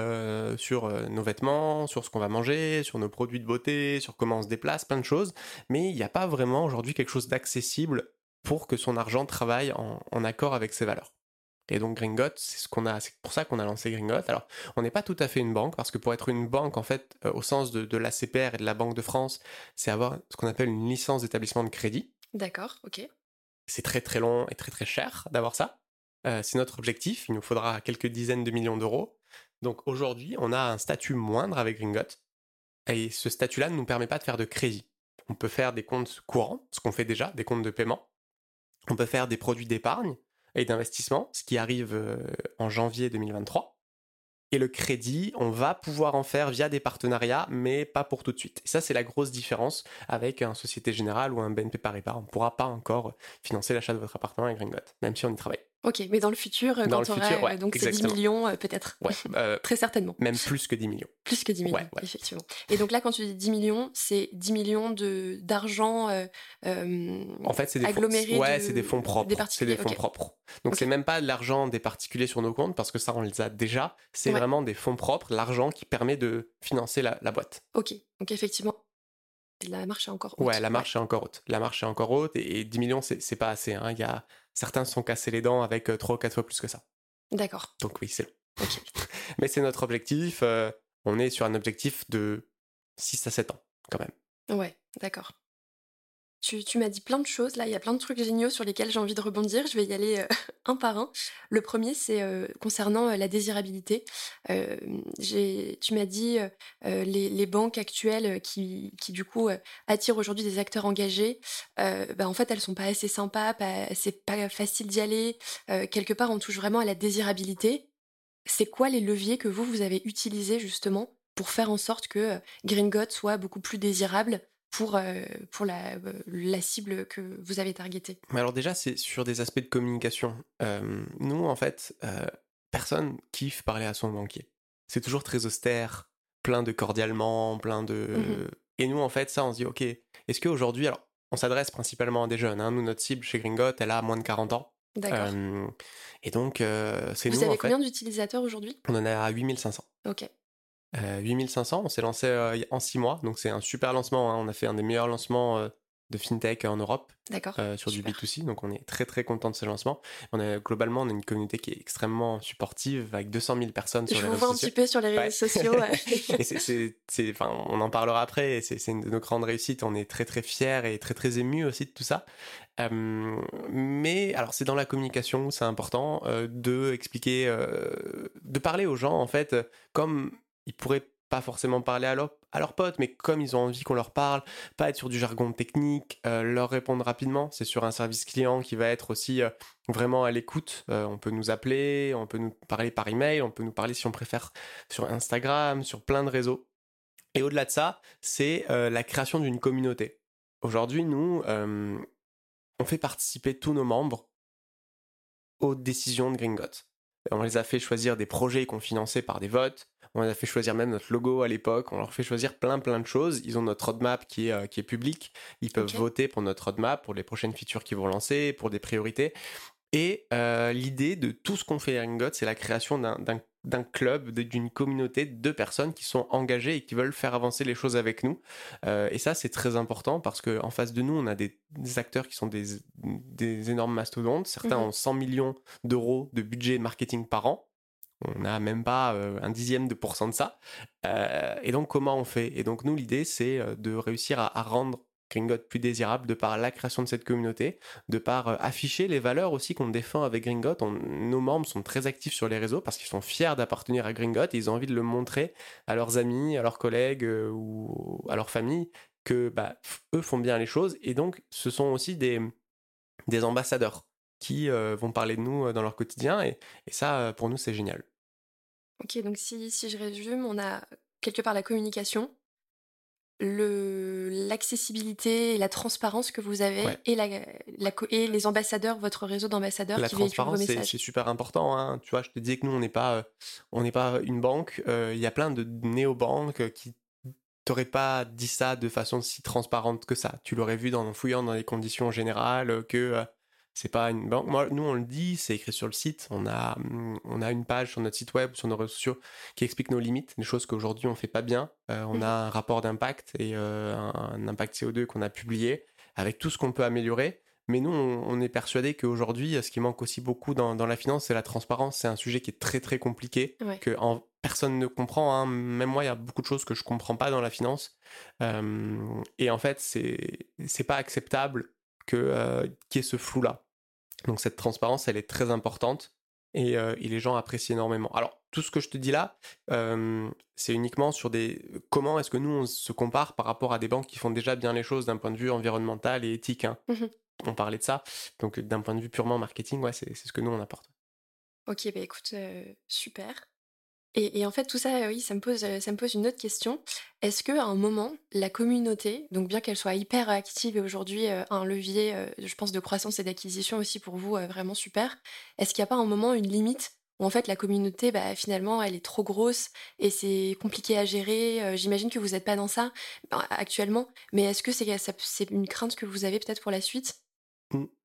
sur nos vêtements, sur ce qu'on va manger, sur nos produits de beauté, sur comment on se déplace, plein de choses, mais il n'y a pas vraiment aujourd'hui quelque chose d'accessible pour que son argent travaille en accord avec ses valeurs. Et donc Green-Got, c'est pour ça qu'on a lancé Green-Got. Alors, on n'est pas tout à fait une banque, parce que pour être une banque, en fait, au sens de l'ACPR et de la Banque de France, c'est avoir ce qu'on appelle une licence d'établissement de crédit. D'accord, ok. C'est très très long et très très cher d'avoir ça. C'est notre objectif, il nous faudra quelques dizaines de millions d'euros. Donc aujourd'hui, on a un statut moindre avec Green-Got, et ce statut-là ne nous permet pas de faire de crédit. On peut faire des comptes courants, ce qu'on fait déjà, des comptes de paiement. On peut faire des produits d'épargne et d'investissement, ce qui arrive en janvier 2023. Et le crédit, on va pouvoir en faire via des partenariats, mais pas pour tout de suite. Et ça, c'est la grosse différence avec un Société Générale ou un BNP Paribas. On ne pourra pas encore financer l'achat de votre appartement avec Green-Got, même si on y travaille. Ok, mais dans le futur, donc c'est 10 millions peut-être. Ouais, très certainement. Même plus que 10 millions. Plus que 10 millions, ouais. Effectivement. Et donc là, quand tu dis 10 millions, c'est 10 millions d'argent en fait, c'est des agglomérés. Ouais, c'est des fonds propres. Des fonds propres. Donc c'est même pas de l'argent des particuliers sur nos comptes, parce que ça, on les a déjà. C'est vraiment des fonds propres, l'argent qui permet de financer la boîte. Ok, donc effectivement. La marche est encore haute. Ouais, la marche est encore haute. La marche est encore haute, et 10 millions, c'est pas assez. Hein. Certains se sont cassés les dents avec 3 ou 4 fois plus que ça. D'accord. Donc oui, c'est long. Okay. Mais c'est notre objectif. On est sur un objectif de 6 à 7 ans, quand même. Ouais, d'accord. Tu m'as dit plein de choses, là. Il y a plein de trucs géniaux sur lesquels j'ai envie de rebondir. Je vais y aller un par un. Le premier, c'est concernant la désirabilité. Tu m'as dit les banques actuelles qui du coup, attirent aujourd'hui des acteurs engagés. En fait, elles sont pas assez sympas, c'est pas facile d'y aller. Quelque part, on touche vraiment à la désirabilité. C'est quoi les leviers que vous avez utilisés, justement, pour faire en sorte que Green-Got soit beaucoup plus désirable pour la cible que vous avez targetée? Alors déjà, c'est sur des aspects de communication. Nous, en fait, personne kiffe parler à son banquier. C'est toujours très austère, plein de cordialement, plein de... Mm-hmm. Et nous, en fait, ça, on se dit, ok, est-ce qu'aujourd'hui... Alors, on s'adresse principalement à des jeunes. Hein. Nous, notre cible chez Green-Got, elle a moins de 40 ans. D'accord. Et donc, c'est nous, en fait... Vous avez combien d'utilisateurs aujourd'hui? On en a 8500. Ok. 8500, on s'est lancé en 6 mois, donc c'est un super lancement, hein. On a fait un des meilleurs lancements de fintech en Europe. D'accord, sur super. Du B2C, donc on est très très content de ce lancement. Globalement, on a une communauté qui est extrêmement supportive, avec 200 000 personnes sur les réseaux sociaux. Je vous vois un petit peu sur les réseaux sociaux. Ouais. Et enfin, on en parlera après, c'est une de nos grandes réussites, on est très très fiers et très très émus aussi de tout ça. Mais alors c'est dans la communication où c'est important de expliquer, de parler aux gens en fait, comme... Ils pourraient pas forcément parler à leurs potes, mais comme ils ont envie qu'on leur parle, pas être sur du jargon technique, leur répondre rapidement. C'est sur un service client qui va être aussi vraiment à l'écoute. On peut nous appeler, on peut nous parler par email, on peut nous parler si on préfère sur Instagram, sur plein de réseaux. Et au-delà de ça, c'est la création d'une communauté. Aujourd'hui, nous, on fait participer tous nos membres aux décisions de Green-Got. On les a fait choisir des projets qu'on finançait par des votes. On a fait choisir même notre logo à l'époque. On leur fait choisir plein de choses. Ils ont notre roadmap qui est public. Ils peuvent voter pour notre roadmap, pour les prochaines features qu'ils vont lancer, pour des priorités. Et l'idée de tout ce qu'on fait à Green-Got, c'est la création d'un club, d'une communauté de personnes qui sont engagées et qui veulent faire avancer les choses avec nous. Et ça, c'est très important parce qu'en face de nous, on a des acteurs qui sont des énormes mastodontes. Certains ont 100 millions d'euros de budget marketing par an. On n'a même pas un 10e % de ça. Et donc, comment on fait? Et donc, nous, l'idée, c'est de réussir à rendre Green-Got plus désirable de par la création de cette communauté, de par afficher les valeurs aussi qu'on défend avec Green-Got. Nos membres sont très actifs sur les réseaux parce qu'ils sont fiers d'appartenir à Green-Got et ils ont envie de le montrer à leurs amis, à leurs collègues ou à leur famille que eux font bien les choses. Et donc, ce sont aussi des ambassadeurs qui vont parler de nous dans leur quotidien et ça, pour nous, c'est génial. Ok, donc si je résume, on a quelque part la communication, l'accessibilité et la transparence que vous avez, ouais, et les ambassadeurs, votre réseau d'ambassadeurs qui véhiculent vos messages. La transparence, c'est super important, hein. Tu vois, je te disais que nous, on n'est pas une banque. Il y a plein de néobanques qui t'aurais pas dit ça de façon si transparente que ça. Tu l'aurais vu en fouillant dans les conditions générales que... c'est pas une banque. Moi, nous, on le dit, c'est écrit sur le site. On a une page sur notre site web, sur nos réseaux sociaux, qui explique nos limites, des choses qu'aujourd'hui, on fait pas bien. On a un rapport d'impact et un impact CO2 qu'on a publié avec tout ce qu'on peut améliorer. Mais nous, on est persuadés qu'aujourd'hui, ce qui manque aussi beaucoup dans la finance, c'est la transparence. C'est un sujet qui est très, très compliqué, ouais, personne ne comprend, hein. Même moi, il y a beaucoup de choses que je comprends pas dans la finance. Et en fait, c'est pas acceptable qu'il y ait ce flou-là. Donc cette transparence, elle est très importante et les gens apprécient énormément. Alors, tout ce que je te dis là, c'est uniquement sur comment est-ce que nous, on se compare par rapport à des banques qui font déjà bien les choses d'un point de vue environnemental et éthique, hein. Mmh. On parlait de ça. Donc, d'un point de vue purement marketing, ouais, c'est ce que nous, on apporte. Ok, bah écoute, super. Et en fait, tout ça, oui, ça me pose une autre question. Est-ce qu'à un moment, la communauté, donc bien qu'elle soit hyper active et aujourd'hui un levier, je pense, de croissance et d'acquisition aussi pour vous, vraiment super, est-ce qu'il n'y a pas un moment une limite où en fait la communauté, bah, finalement, elle est trop grosse et c'est compliqué à gérer? J'imagine que vous n'êtes pas dans ça actuellement, mais est-ce que c'est une crainte que vous avez peut-être pour la suite ?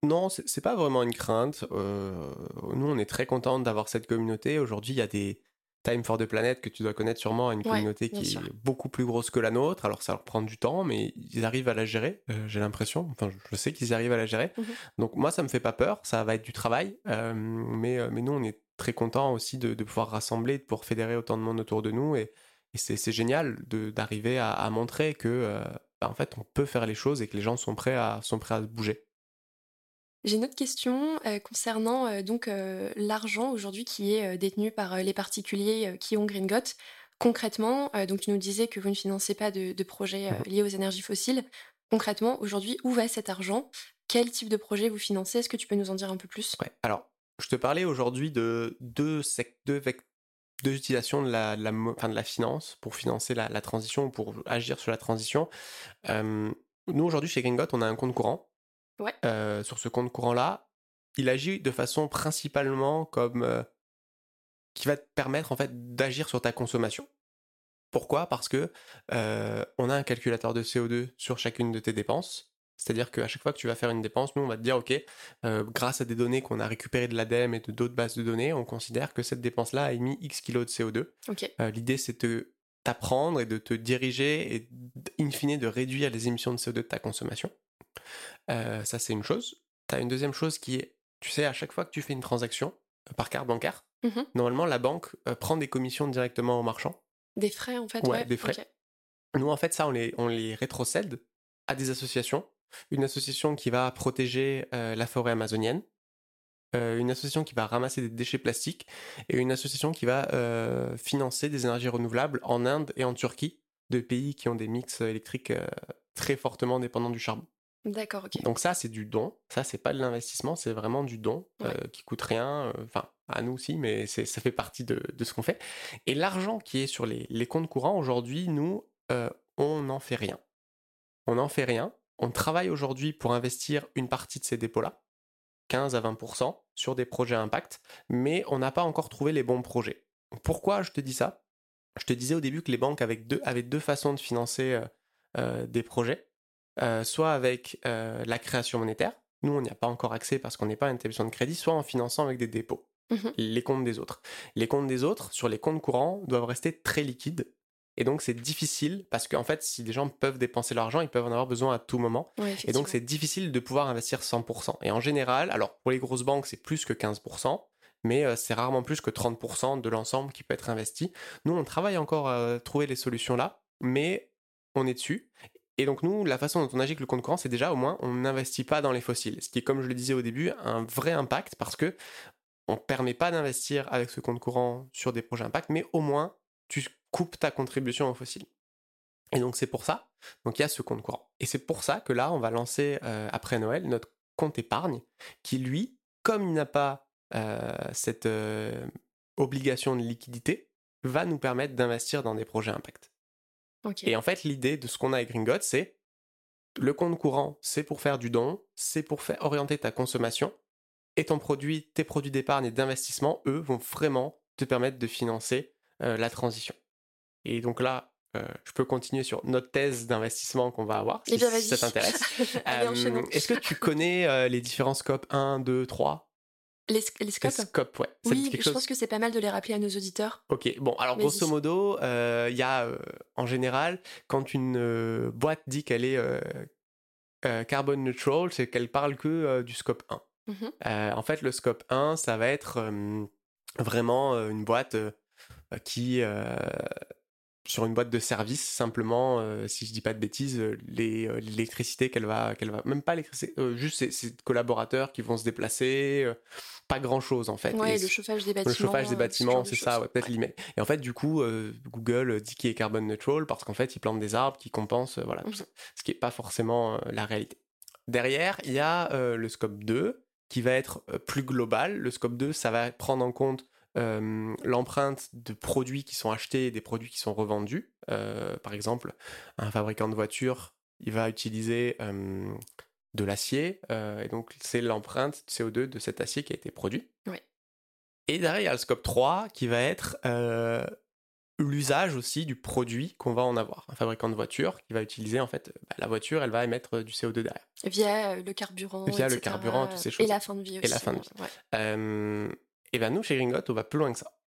Non, c'est pas vraiment une crainte. Nous, on est très contents d'avoir cette communauté. Aujourd'hui, il y a des... Time for the Planet, que tu dois connaître sûrement, une communauté qui est beaucoup plus grosse que la nôtre. Alors, ça leur prend du temps, mais ils arrivent à la gérer, j'ai l'impression. Enfin, je sais qu'ils arrivent à la gérer. Mmh. Donc, moi, ça me fait pas peur. Ça va être du travail. Mais nous, on est très contents aussi de pouvoir rassembler, de pouvoir fédérer autant de monde autour de nous. Et c'est génial d'arriver à montrer que, en fait, on peut faire les choses et que les gens sont prêts à bouger. J'ai une autre question concernant l'argent aujourd'hui qui est détenu par les particuliers qui ont Green-Got. Concrètement, donc tu nous disais que vous ne financez pas de projets liés aux énergies fossiles. Concrètement, aujourd'hui, où va cet argent ? Quel type de projet vous financez ? Est-ce que tu peux nous en dire un peu plus ? Ouais. Alors, je te parlais aujourd'hui de deux utilisations de la finance pour financer la transition, pour agir sur la transition. Nous, aujourd'hui, chez Green-Got, on a un compte courant. Ouais. Sur ce compte courant-là, il agit de façon principalement comme qui va te permettre en fait d'agir sur ta consommation. Pourquoi ? Parce que on a un calculateur de CO2 sur chacune de tes dépenses. C'est-à-dire qu'à chaque fois que tu vas faire une dépense, nous on va te dire, ok, grâce à des données qu'on a récupérées de l'ADEME et de d'autres bases de données, on considère que cette dépense-là a émis X kilos de CO2. Okay. L'idée, c'est de t'apprendre et de te diriger et in fine de réduire les émissions de CO2 de ta consommation. Ça c'est une chose. T'as une deuxième chose qui est, tu sais, à chaque fois que tu fais une transaction par carte bancaire, normalement la banque prend des commissions directement aux marchands. Des frais en fait. Ouais, des frais. Okay. Nous en fait ça on les rétrocède à des associations. Une association qui va protéger la forêt amazonienne, une association qui va ramasser des déchets plastiques et une association qui va financer des énergies renouvelables en Inde et en Turquie, deux pays qui ont des mix électriques très fortement dépendants du charbon. D'accord, ok. Donc ça, c'est du don. Ça, c'est pas de l'investissement, c'est vraiment du don qui coûte rien. Enfin, à nous aussi, mais ça fait partie de ce qu'on fait. Et l'argent qui est sur les comptes courants, aujourd'hui, nous, on n'en fait rien. On travaille aujourd'hui pour investir une partie de ces dépôts-là, 15 à 20%, sur des projets à impact, mais on n'a pas encore trouvé les bons projets. Pourquoi je te dis ça ? Je te disais au début que les banques avaient deux façons de financer des projets. Soit avec la création monétaire, nous on n'y a pas encore accès parce qu'on n'est pas une institution de crédit, soit en finançant avec des dépôts, les comptes des autres. Les comptes des autres, sur les comptes courants, doivent rester très liquides, et donc c'est difficile, parce qu'en fait, si les gens peuvent dépenser leur argent, ils peuvent en avoir besoin à tout moment, ouais, et donc c'est difficile de pouvoir investir 100%. Et en général, alors pour les grosses banques, c'est plus que 15%, mais c'est rarement plus que 30% de l'ensemble qui peut être investi. Nous, on travaille encore à trouver les solutions là, mais on est dessus. Et donc nous, la façon dont on agit avec le compte courant, c'est déjà au moins, on n'investit pas dans les fossiles. Ce qui est, comme je le disais au début, un vrai impact parce que on ne permet pas d'investir avec ce compte courant sur des projets impact, mais au moins, tu coupes ta contribution aux fossiles. Et donc c'est pour ça, donc il y a ce compte courant. Et c'est pour ça que là, on va lancer, après Noël, notre compte épargne, qui lui, comme il n'a pas cette obligation de liquidité, va nous permettre d'investir dans des projets impact. Okay. Et en fait, l'idée de ce qu'on a avec Green-Got, c'est le compte courant, c'est pour faire du don, c'est pour faire orienter ta consommation, et ton produit, tes produits d'épargne et d'investissement, eux, vont vraiment te permettre de financer la transition. Et donc là, je peux continuer sur notre thèse d'investissement qu'on va avoir, si ça t'intéresse. Est-ce que tu connais les différents scopes 1, 2, 3 ? Les scopes ? Les scopes, ouais. Oui, je pense que c'est pas mal de les rappeler à nos auditeurs. Ok, bon, alors grosso modo, il y a, en général, quand une boîte dit qu'elle est carbon neutral, c'est qu'elle parle que du scope 1. Mm-hmm. En fait, le scope 1, ça va être vraiment une boîte qui... sur une boîte de service, simplement, si je dis pas de bêtises, l'électricité qu'elle va... Même pas l'électricité, juste ses collaborateurs qui vont se déplacer, pas grand-chose en fait. Ouais, et le chauffage des bâtiments. Le chauffage des bâtiments, c'est ça, ouais, peut-être l'image. Et en fait, du coup, Google dit qu'il est carbon neutral parce qu'en fait, il plante des arbres qui compensent, voilà, mm-hmm. ce qui est pas forcément la réalité. Derrière, il y a le scope 2 qui va être plus global. Le scope 2, ça va prendre en compte l'empreinte de produits qui sont achetés et des produits qui sont revendus. Par exemple, un fabricant de voitures, il va utiliser de l'acier, et donc c'est l'empreinte CO2 de cet acier qui a été produit. Ouais. Et derrière, il y a le scope 3 qui va être l'usage aussi du produit qu'on va en avoir. Un fabricant de voiture qui va utiliser, en fait, la voiture, elle va émettre du CO2 derrière. Via le carburant, etc. le carburant, toutes ces choses. Et la fin de vie aussi. Ouais. Et bien nous, chez Green-Got, on va plus loin que ça.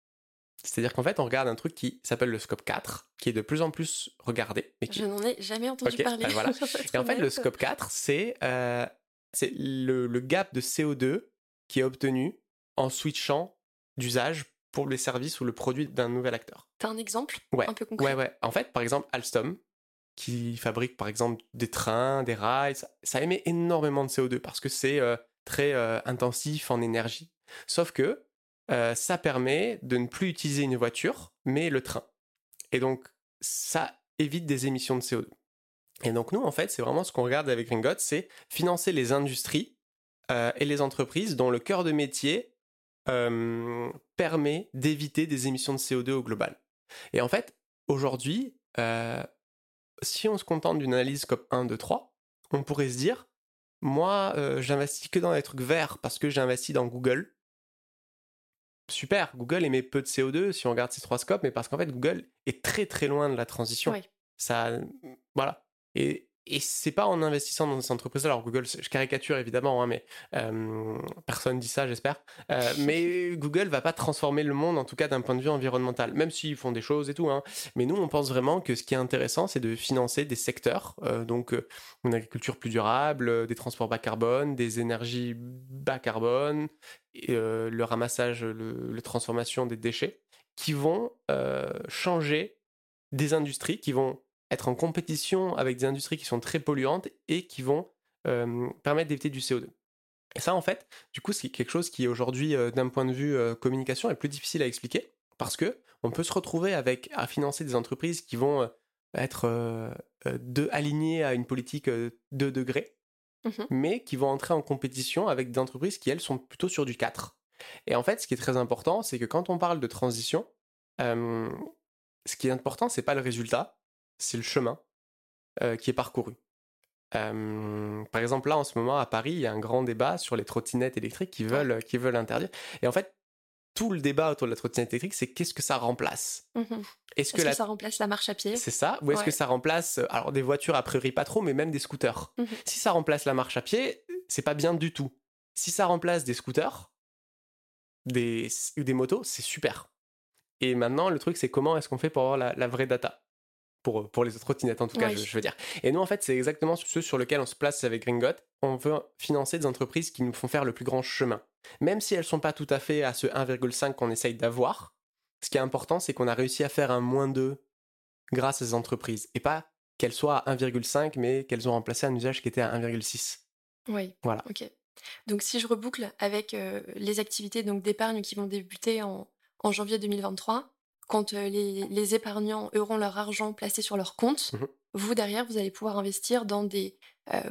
C'est-à-dire qu'en fait, on regarde un truc qui s'appelle le scope 4, qui est de plus en plus regardé. Mais qui... Je n'en ai jamais entendu parler. Voilà. Et en fait, le scope 4, c'est le gap de CO2 qui est obtenu en switchant d'usage pour les services ou le produit d'un nouvel acteur. T'as un exemple un peu concret? Ouais. En fait, par exemple, Alstom, qui fabrique par exemple des trains, des rails, ça émet énormément de CO2 parce que c'est très intensif en énergie. Sauf que ça permet de ne plus utiliser une voiture, mais le train. Et donc, ça évite des émissions de CO2. Et donc, nous, en fait, c'est vraiment ce qu'on regarde avec Green-Got, c'est financer les industries et les entreprises dont le cœur de métier permet d'éviter des émissions de CO2 au global. Et en fait, aujourd'hui, si on se contente d'une analyse comme 1, 2, 3, on pourrait se dire, moi, j'investis que dans les trucs verts parce que j'investis dans Google. Super, Google émet peu de CO2 si on regarde ces trois scopes, mais parce qu'en fait, Google est très très loin de la transition. Oui. Ça, voilà. Et c'est pas en investissant dans des entreprises, alors Google, je caricature évidemment, hein, mais personne dit ça, j'espère. Mais Google va pas transformer le monde, en tout cas d'un point de vue environnemental, même s'ils font des choses et tout. Hein. Mais nous, on pense vraiment que ce qui est intéressant, c'est de financer des secteurs, donc une agriculture plus durable, des transports bas carbone, des énergies bas carbone, et, le ramassage, la transformation des déchets, qui vont changer des industries, qui vont être en compétition avec des industries qui sont très polluantes et qui vont permettre d'éviter du CO2. Et ça, en fait, du coup, c'est quelque chose qui, aujourd'hui, d'un point de vue communication, est plus difficile à expliquer parce qu'on peut se retrouver à financer des entreprises qui vont être alignées à une politique de degrés, mais qui vont entrer en compétition avec des entreprises qui, elles, sont plutôt sur du 4. Et en fait, ce qui est très important, c'est que quand on parle de transition, ce qui est important, c'est pas le résultat, c'est le chemin qui est parcouru. Par exemple, là, en ce moment, à Paris, il y a un grand débat sur les trottinettes électriques qui veulent interdire. Et en fait, tout le débat autour de la trottinette électrique, c'est qu'est-ce que ça remplace ? Est-ce que ça remplace la marche à pied ? C'est ça. Ou est-ce que ça remplace, alors des voitures, a priori pas trop, mais même des scooters. Si ça remplace la marche à pied, c'est pas bien du tout. Si ça remplace des scooters, des motos, c'est super. Et maintenant, le truc, c'est comment est-ce qu'on fait pour avoir la vraie data ? Pour les trottinettes, en tout cas, je veux dire. Et nous, en fait, c'est exactement ce sur lequel on se place avec Green-Got. On veut financer des entreprises qui nous font faire le plus grand chemin. Même si elles ne sont pas tout à fait à ce 1,5 qu'on essaye d'avoir, ce qui est important, c'est qu'on a réussi à faire un -2 grâce à ces entreprises. Et pas qu'elles soient à 1,5, mais qu'elles ont remplacé un usage qui était à 1,6. Oui, voilà. Ok. Donc, si je reboucle avec les activités donc, d'épargne qui vont débuter en janvier 2023... Quand les épargnants auront leur argent placé sur leur compte, vous, derrière, vous allez pouvoir investir dans des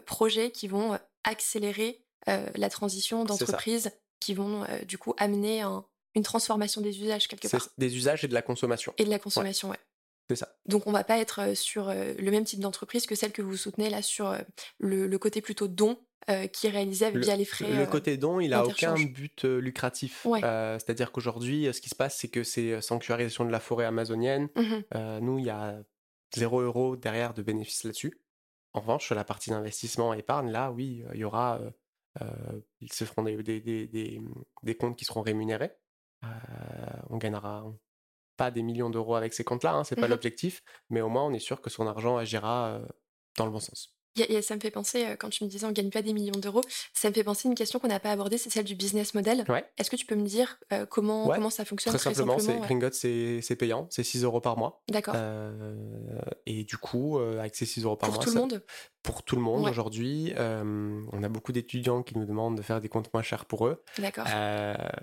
projets qui vont accélérer la transition d'entreprises, qui vont, du coup, amener une transformation des usages quelque part. C'est des usages et de la consommation. Et de la consommation, ouais. C'est ça. Donc on va pas être sur le même type d'entreprise que celle que vous soutenez là sur le côté plutôt don qui est réalisé via les frais. Le côté don, il a aucun but lucratif. Ouais. C'est-à-dire qu'aujourd'hui, ce qui se passe, c'est que c'est sanctuarisation de la forêt amazonienne. Mm-hmm. Nous, il y a 0 € derrière de bénéfices là-dessus. En revanche, sur la partie d'investissement et épargne, là, oui, il y aura, ils se feront des comptes qui seront rémunérés. On gagnera pas des millions d'euros avec ces comptes-là, hein, c'est pas l'objectif, mais au moins on est sûr que son argent agira dans le bon sens. Ça me fait penser, quand tu me disais on gagne pas des millions d'euros, ça me fait penser à une question qu'on n'a pas abordée, c'est celle du business model. Ouais. Est-ce que tu peux me dire comment ça fonctionne très simplement, Green-Got, c'est payant, c'est 6 € par mois. D'accord. Et du coup, avec ces 6 € par mois... Pour tout le monde, ouais. Aujourd'hui, on a beaucoup d'étudiants qui nous demandent de faire des comptes moins chers pour eux. D'accord.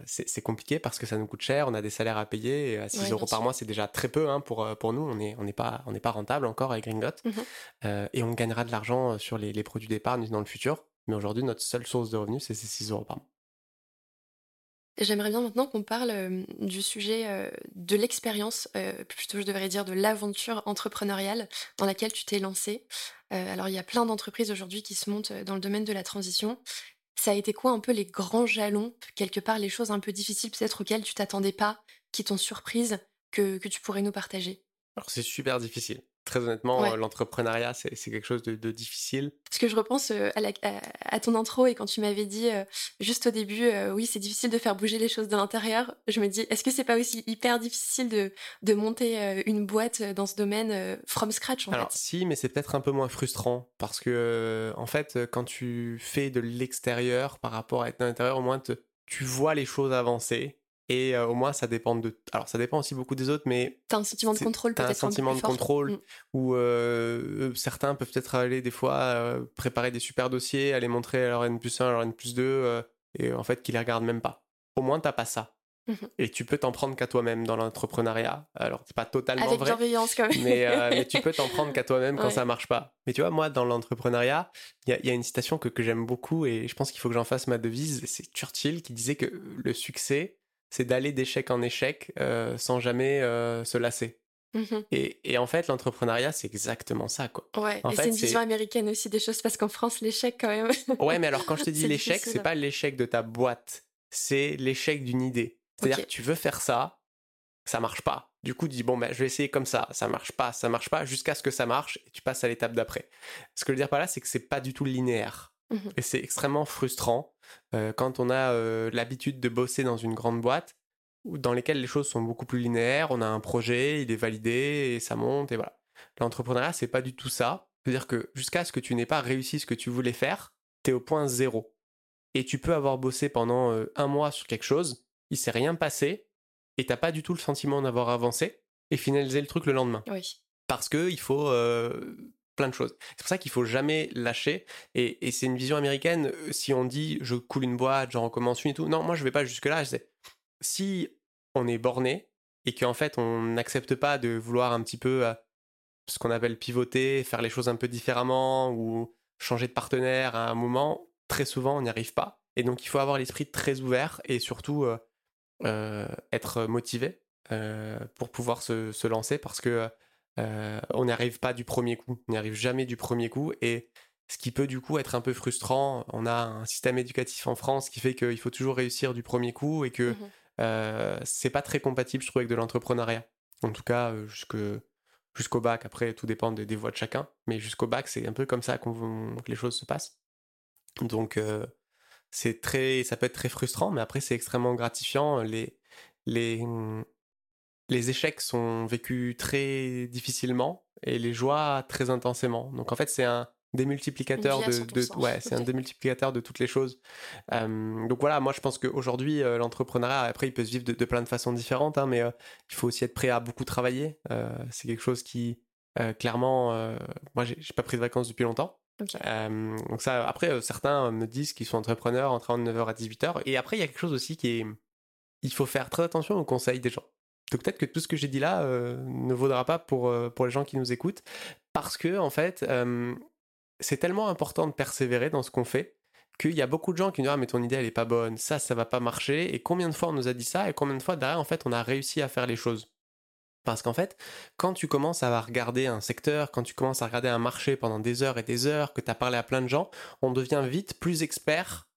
C'est compliqué parce que ça nous coûte cher, on a des salaires à payer, et à 6 € par mois, c'est déjà très peu hein, pour nous, on n'est pas rentable encore avec Green-Got. Mm-hmm. Et on gagnera de l'argent sur les produits d'épargne dans le futur, mais aujourd'hui notre seule source de revenus c'est ces 6 € par mois. J'aimerais bien maintenant qu'on parle du sujet de l'expérience, plutôt je devrais dire de l'aventure entrepreneuriale dans laquelle tu t'es lancée. Alors il y a plein d'entreprises aujourd'hui qui se montent dans le domaine de la transition. Ça a été quoi un peu les grands jalons, quelque part les choses un peu difficiles peut-être auxquelles tu t'attendais pas, qui t'ont surprise, que tu pourrais nous partager? Alors c'est super difficile. Très honnêtement, ouais. L'entrepreneuriat, c'est quelque chose de difficile. Parce que je repense à ton intro et quand tu m'avais dit juste au début, oui, c'est difficile de faire bouger les choses de l'intérieur, je me dis, est-ce que c'est pas aussi hyper difficile de monter une boîte dans ce domaine from scratch en fait. Si, mais c'est peut-être un peu moins frustrant parce que, en fait, quand tu fais de l'extérieur par rapport à être de l'intérieur, au moins tu vois les choses avancer. Et au moins, ça dépend de... Alors, ça dépend aussi beaucoup des autres, mais... T'as un sentiment de contrôle peut-être un peu plus fort. T'as un sentiment de contrôle où certains peuvent peut-être aller des fois préparer des super dossiers, aller montrer à leur N+1, à leur N+2, et en fait, qu'ils les regardent même pas. Au moins, t'as pas ça. Mm-hmm. Et tu peux t'en prendre qu'à toi-même dans l'entrepreneuriat. Alors, c'est pas totalement vrai. Avec bienveillance, quand même. Mais tu peux t'en prendre qu'à toi-même quand ça marche pas. Mais tu vois, moi, dans l'entrepreneuriat, il y a une citation que j'aime beaucoup, et je pense qu'il faut que j'en fasse ma devise. C'est Churchill qui disait que le succès... c'est d'aller d'échec en échec sans jamais se lasser. Mm-hmm. Et en fait, l'entrepreneuriat, c'est exactement ça, quoi. Ouais, en fait, c'est une vision américaine aussi des choses, parce qu'en France, l'échec, quand même... Ouais, mais alors, quand je te dis c'est l'échec, difficile. C'est pas l'échec de ta boîte, c'est l'échec d'une idée. C'est-à-dire que tu veux faire ça, ça marche pas. Du coup, tu dis, bon, ben, je vais essayer comme ça marche pas, jusqu'à ce que ça marche, et tu passes à l'étape d'après. Ce que je veux dire par là, c'est que c'est pas du tout linéaire. Et c'est extrêmement frustrant quand on a l'habitude de bosser dans une grande boîte dans lesquelles les choses sont beaucoup plus linéaires, on a un projet, il est validé et ça monte et voilà. L'entrepreneuriat, c'est pas du tout ça. C'est-à-dire que jusqu'à ce que tu n'aies pas réussi ce que tu voulais faire, t'es au point zéro. Et tu peux avoir bossé pendant un mois sur quelque chose, il s'est rien passé et t'as pas du tout le sentiment d'avoir avancé et finaliser le truc le lendemain. Oui. Parce que il faut... plein de choses. C'est pour ça qu'il faut jamais lâcher et c'est une vision américaine. Si on dit je coule une boîte, j'en recommence une et tout, non, moi je vais pas jusque là. Si on est borné et qu'en fait on n'accepte pas de vouloir un petit peu ce qu'on appelle pivoter, faire les choses un peu différemment ou changer de partenaire à un moment, très souvent on n'y arrive pas. Et donc il faut avoir l'esprit très ouvert et surtout être motivé pour pouvoir se lancer parce que on n'y arrive pas du premier coup, on n'y arrive jamais du premier coup et ce qui peut du coup être un peu frustrant, on a un système éducatif en France qui fait qu'il faut toujours réussir du premier coup et que c'est pas très compatible je trouve avec de l'entrepreneuriat, en tout cas jusqu'au bac, après tout dépend des voies de chacun, mais jusqu'au bac c'est un peu comme ça que les choses se passent, donc ça peut être très frustrant mais après c'est extrêmement gratifiant, les échecs sont vécus très difficilement et les joies très intensément. Donc en fait, c'est un démultiplicateur un démultiplicateur de toutes les choses. Donc voilà, moi je pense qu'aujourd'hui, l'entrepreneuriat, après il peut se vivre de plein de façons différentes, hein, mais il faut aussi être prêt à beaucoup travailler. C'est quelque chose qui, clairement, moi j'ai pas pris de vacances depuis longtemps. Okay. Donc ça, après, certains me disent qu'ils sont entrepreneurs en travaillant de 9h à 18h. Et après, il y a quelque chose aussi qui est... Il faut faire très attention aux conseils des gens. Donc peut-être que tout ce que j'ai dit là ne vaudra pas pour les gens qui nous écoutent parce que en fait c'est tellement important de persévérer dans ce qu'on fait qu'il y a beaucoup de gens qui nous disent « Ah mais ton idée elle est pas bonne, ça va pas marcher » et combien de fois on nous a dit ça et combien de fois derrière en fait on a réussi à faire les choses. Parce qu'en fait, quand tu commences à regarder un secteur, quand tu commences à regarder un marché pendant des heures, que tu as parlé à plein de gens, on devient vite plus expert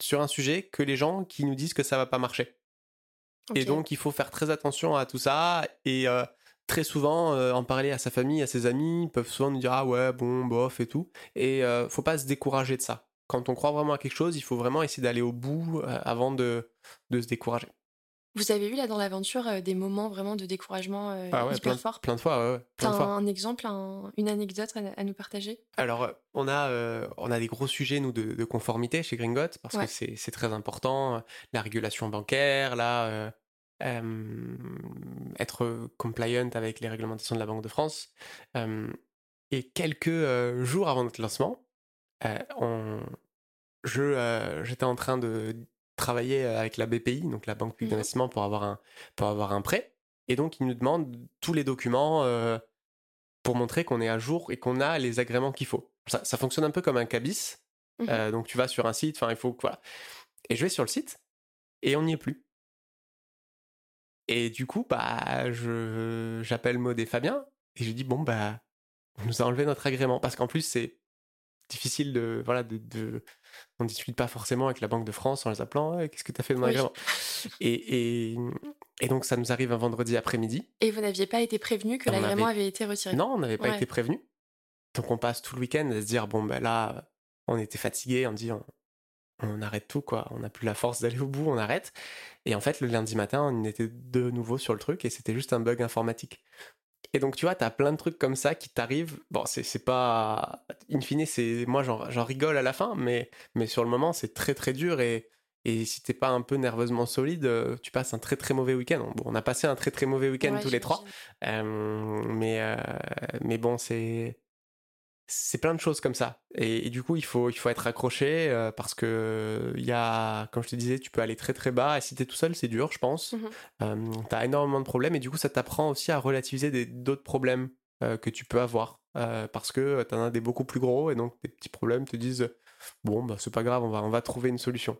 sur un sujet que les gens qui nous disent que ça va pas marcher. Okay. Et donc il faut faire très attention à tout ça et très souvent en parler à sa famille, à ses amis, ils peuvent souvent nous dire « Ah ouais, bon, bof et tout ». Et faut pas se décourager de ça. Quand on croit vraiment à quelque chose, il faut vraiment essayer d'aller au bout avant de se décourager. Vous avez eu là dans l'aventure des moments vraiment de découragement hyper forts. Plein de fois. T'as un exemple, une anecdote à nous partager? Alors on a des gros sujets nous de conformité chez Green-Got parce que c'est très important. La régulation bancaire, être compliant avec les réglementations de la Banque de France. Et quelques jours avant notre lancement, j'étais en train de travailler avec la BPI, donc la Banque publique d'investissement, pour avoir un prêt. Et donc, ils nous demandent tous les documents pour montrer qu'on est à jour et qu'on a les agréments qu'il faut. Ça fonctionne un peu comme un cabis. Donc, tu vas sur un site, enfin, il faut... Voilà. Et je vais sur le site, et on n'y est plus. Et du coup, j'appelle Maud et Fabien, et je dis, on nous a enlevé notre agrément. Parce qu'en plus, c'est difficile de on discute pas forcément avec la Banque de France en les appelant qu'est-ce que t'as fait de mon agrément. Et donc ça nous arrive un vendredi après-midi. Et vous n'aviez pas été prévenu que l'agrément avait été retiré? Non, on n'avait pas été prévenu. Donc on passe tout le week-end à se dire là on était fatigué, on dit on arrête tout quoi, on n'a plus la force d'aller au bout, on arrête. Et en fait le lundi matin on était de nouveau sur le truc et c'était juste un bug informatique. Et donc, tu vois, t'as plein de trucs comme ça qui t'arrivent. Bon, c'est pas... In fine, moi, j'en rigole à la fin, mais sur le moment, c'est très, très dur. Et si t'es pas un peu nerveusement solide, tu passes un très, très mauvais week-end. Bon, on a passé un très, très mauvais week-end tous les trois. Mais bon, c'est plein de choses comme ça. Et du coup, il faut être accroché parce que il y a, comme je te disais, tu peux aller très très bas. Et si t'es tout seul, c'est dur, je pense. T'as énormément de problèmes et du coup, ça t'apprend aussi à relativiser d'autres problèmes que tu peux avoir parce que t'en as des beaucoup plus gros et donc des petits problèmes te disent c'est pas grave, on va trouver une solution.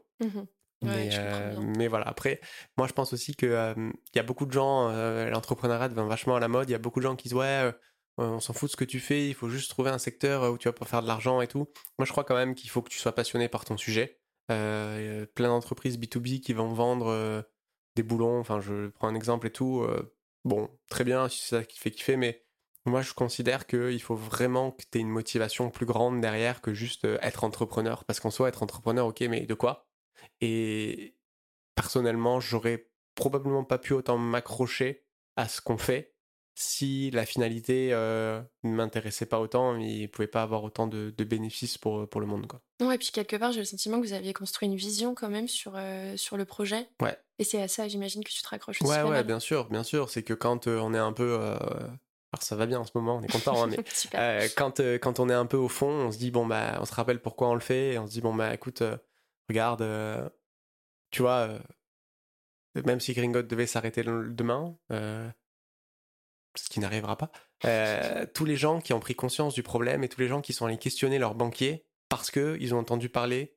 Mais voilà, après moi je pense aussi que y a beaucoup de gens, l'entrepreneuriat devient vachement à la mode. Il y a beaucoup de gens qui disent on s'en fout de ce que tu fais, il faut juste trouver un secteur où tu vas pouvoir faire de l'argent et tout. Moi, je crois quand même qu'il faut que tu sois passionné par ton sujet. Plein d'entreprises B2B qui vont vendre des boulons, enfin, je prends un exemple et tout. Très bien, si c'est ça qui fait kiffer, mais moi, je considère qu'il faut vraiment que tu aies une motivation plus grande derrière que juste être entrepreneur. Parce qu'en soi, être entrepreneur, ok, mais de quoi? Et personnellement, j'aurais probablement pas pu autant m'accrocher à ce qu'on fait si la finalité ne m'intéressait pas autant, il ne pouvait pas avoir autant de bénéfices pour le monde, quoi. Non, et puis quelque part, j'ai le sentiment que vous aviez construit une vision quand même sur le projet. Ouais. Et c'est à ça, j'imagine, que tu te raccroches aussi. Ouais, bien sûr. C'est que quand on est un peu... Alors ça va bien en ce moment, on est content, hein, mais quand on est un peu au fond, on se dit, on se rappelle pourquoi on le fait, et on se dit, écoute, regarde, tu vois, même si Green-Got devait s'arrêter demain... ce qui n'arrivera pas, tous les gens qui ont pris conscience du problème et tous les gens qui sont allés questionner leurs banquiers parce qu'ils ont entendu parler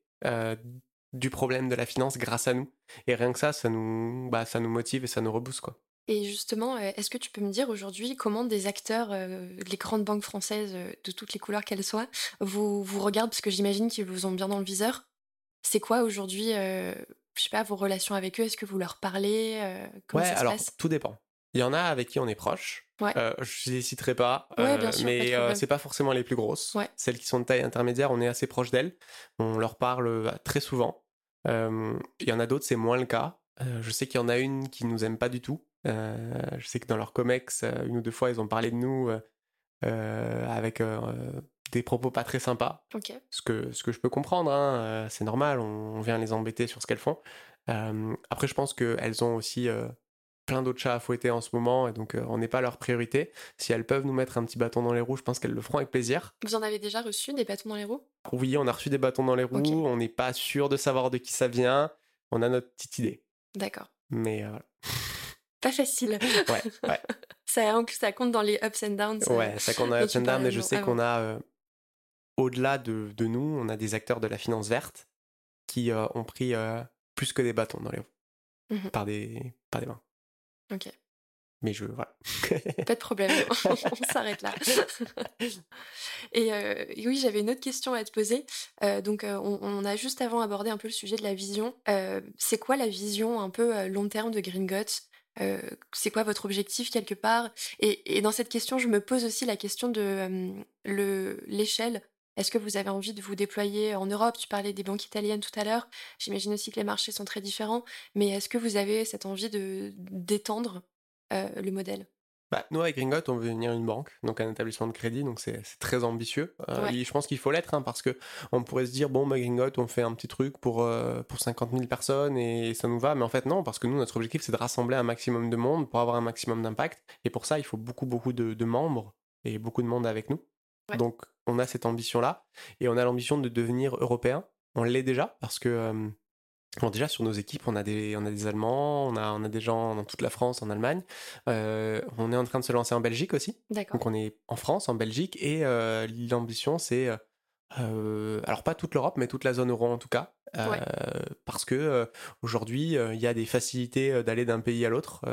du problème de la finance grâce à nous. Et rien que ça nous motive et ça nous rebooste, quoi. Et justement, est-ce que tu peux me dire aujourd'hui comment des acteurs, les grandes banques françaises, de toutes les couleurs qu'elles soient, vous regardent, parce que j'imagine qu'ils vous ont bien dans le viseur. C'est quoi aujourd'hui, je sais pas, vos relations avec eux? Est-ce que vous leur parlez? Comment ça se passe? Tout dépend. Il y en a avec qui on est proche, je les citerai pas, mais c'est pas forcément les plus grosses. Ouais. Celles qui sont de taille intermédiaire, on est assez proche d'elles, on leur parle très souvent. Il y en a d'autres, c'est moins le cas. Je sais qu'il y en a une qui nous aime pas du tout. Je sais que dans leur comex, une ou deux fois, ils ont parlé de nous avec des propos pas très sympas. Okay. Ce que je peux comprendre, hein, c'est normal, on vient les embêter sur ce qu'elles font. Après, je pense qu'elles ont aussi... plein d'autres chats à fouetter en ce moment et donc on n'est pas leur priorité. Si elles peuvent nous mettre un petit bâton dans les roues, je pense qu'elles le feront avec plaisir. Vous en avez déjà reçu des bâtons dans les roues? Oui, on a reçu des bâtons dans les roues, okay. On n'est pas sûr de savoir de qui ça vient, on a notre petite idée. D'accord. Mais voilà. Pas facile. Ouais. Ça compte dans les ups and downs. Ouais, ça compte dans les ups and downs, mais je sais qu'on a au-delà de nous, on a des acteurs de la finance verte qui ont pris plus que des bâtons dans les roues, par des mains. Ok. Mais voilà. Pas de problème, on s'arrête là. Et oui, j'avais une autre question à te poser. On a juste avant abordé un peu le sujet de la vision. C'est quoi la vision un peu long terme de Green-Got ? C'est quoi votre objectif quelque part ? Et dans cette question, je me pose aussi la question de l'échelle. Est-ce que vous avez envie de vous déployer en Europe ? Tu parlais des banques italiennes tout à l'heure. J'imagine aussi que les marchés sont très différents. Mais est-ce que vous avez cette envie d'étendre le modèle ? Nous, avec Green-Got, on veut devenir une banque, donc un établissement de crédit, donc c'est très ambitieux. Ouais. Et je pense qu'il faut l'être, parce qu'on pourrait se dire, Green-Got, on fait un petit truc pour 50 000 personnes et ça nous va. Mais en fait, non, parce que nous, notre objectif, c'est de rassembler un maximum de monde pour avoir un maximum d'impact. Et pour ça, il faut beaucoup, beaucoup de membres et beaucoup de monde avec nous. Ouais. Donc, on a cette ambition-là et on a l'ambition de devenir européen. On l'est déjà parce que... déjà sur nos équipes, on a des Allemands, on a des gens dans toute la France, en Allemagne. On est en train de se lancer en Belgique aussi. D'accord. Donc on est en France, en Belgique, et l'ambition c'est, alors pas toute l'Europe, mais toute la zone euro en tout cas, ouais. Parce que aujourd'hui il y a des facilités d'aller d'un pays à l'autre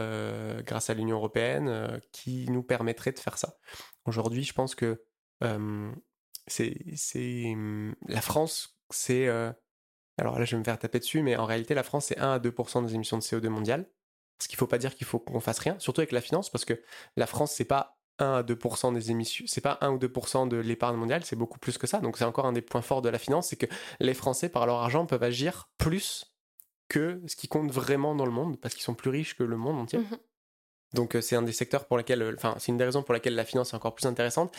grâce à l'Union européenne qui nous permettrait de faire ça. Aujourd'hui, je pense que la France, c'est alors là, je vais me faire taper dessus, mais en réalité, la France, c'est 1 à 2% des émissions de CO2 mondiales. Ce qu'il ne faut pas dire qu'il faut qu'on fasse rien, surtout avec la finance, parce que la France, c'est pas 1 à 2% des émissions, c'est pas 1 ou 2% de l'épargne mondiale, c'est beaucoup plus que ça. Donc c'est encore un des points forts de la finance, c'est que les Français, par leur argent, peuvent agir plus que ce qui compte vraiment dans le monde, parce qu'ils sont plus riches que le monde entier. Mmh. Donc c'est un des secteurs pour lesquels, c'est une des raisons pour lesquelles la finance est encore plus intéressante.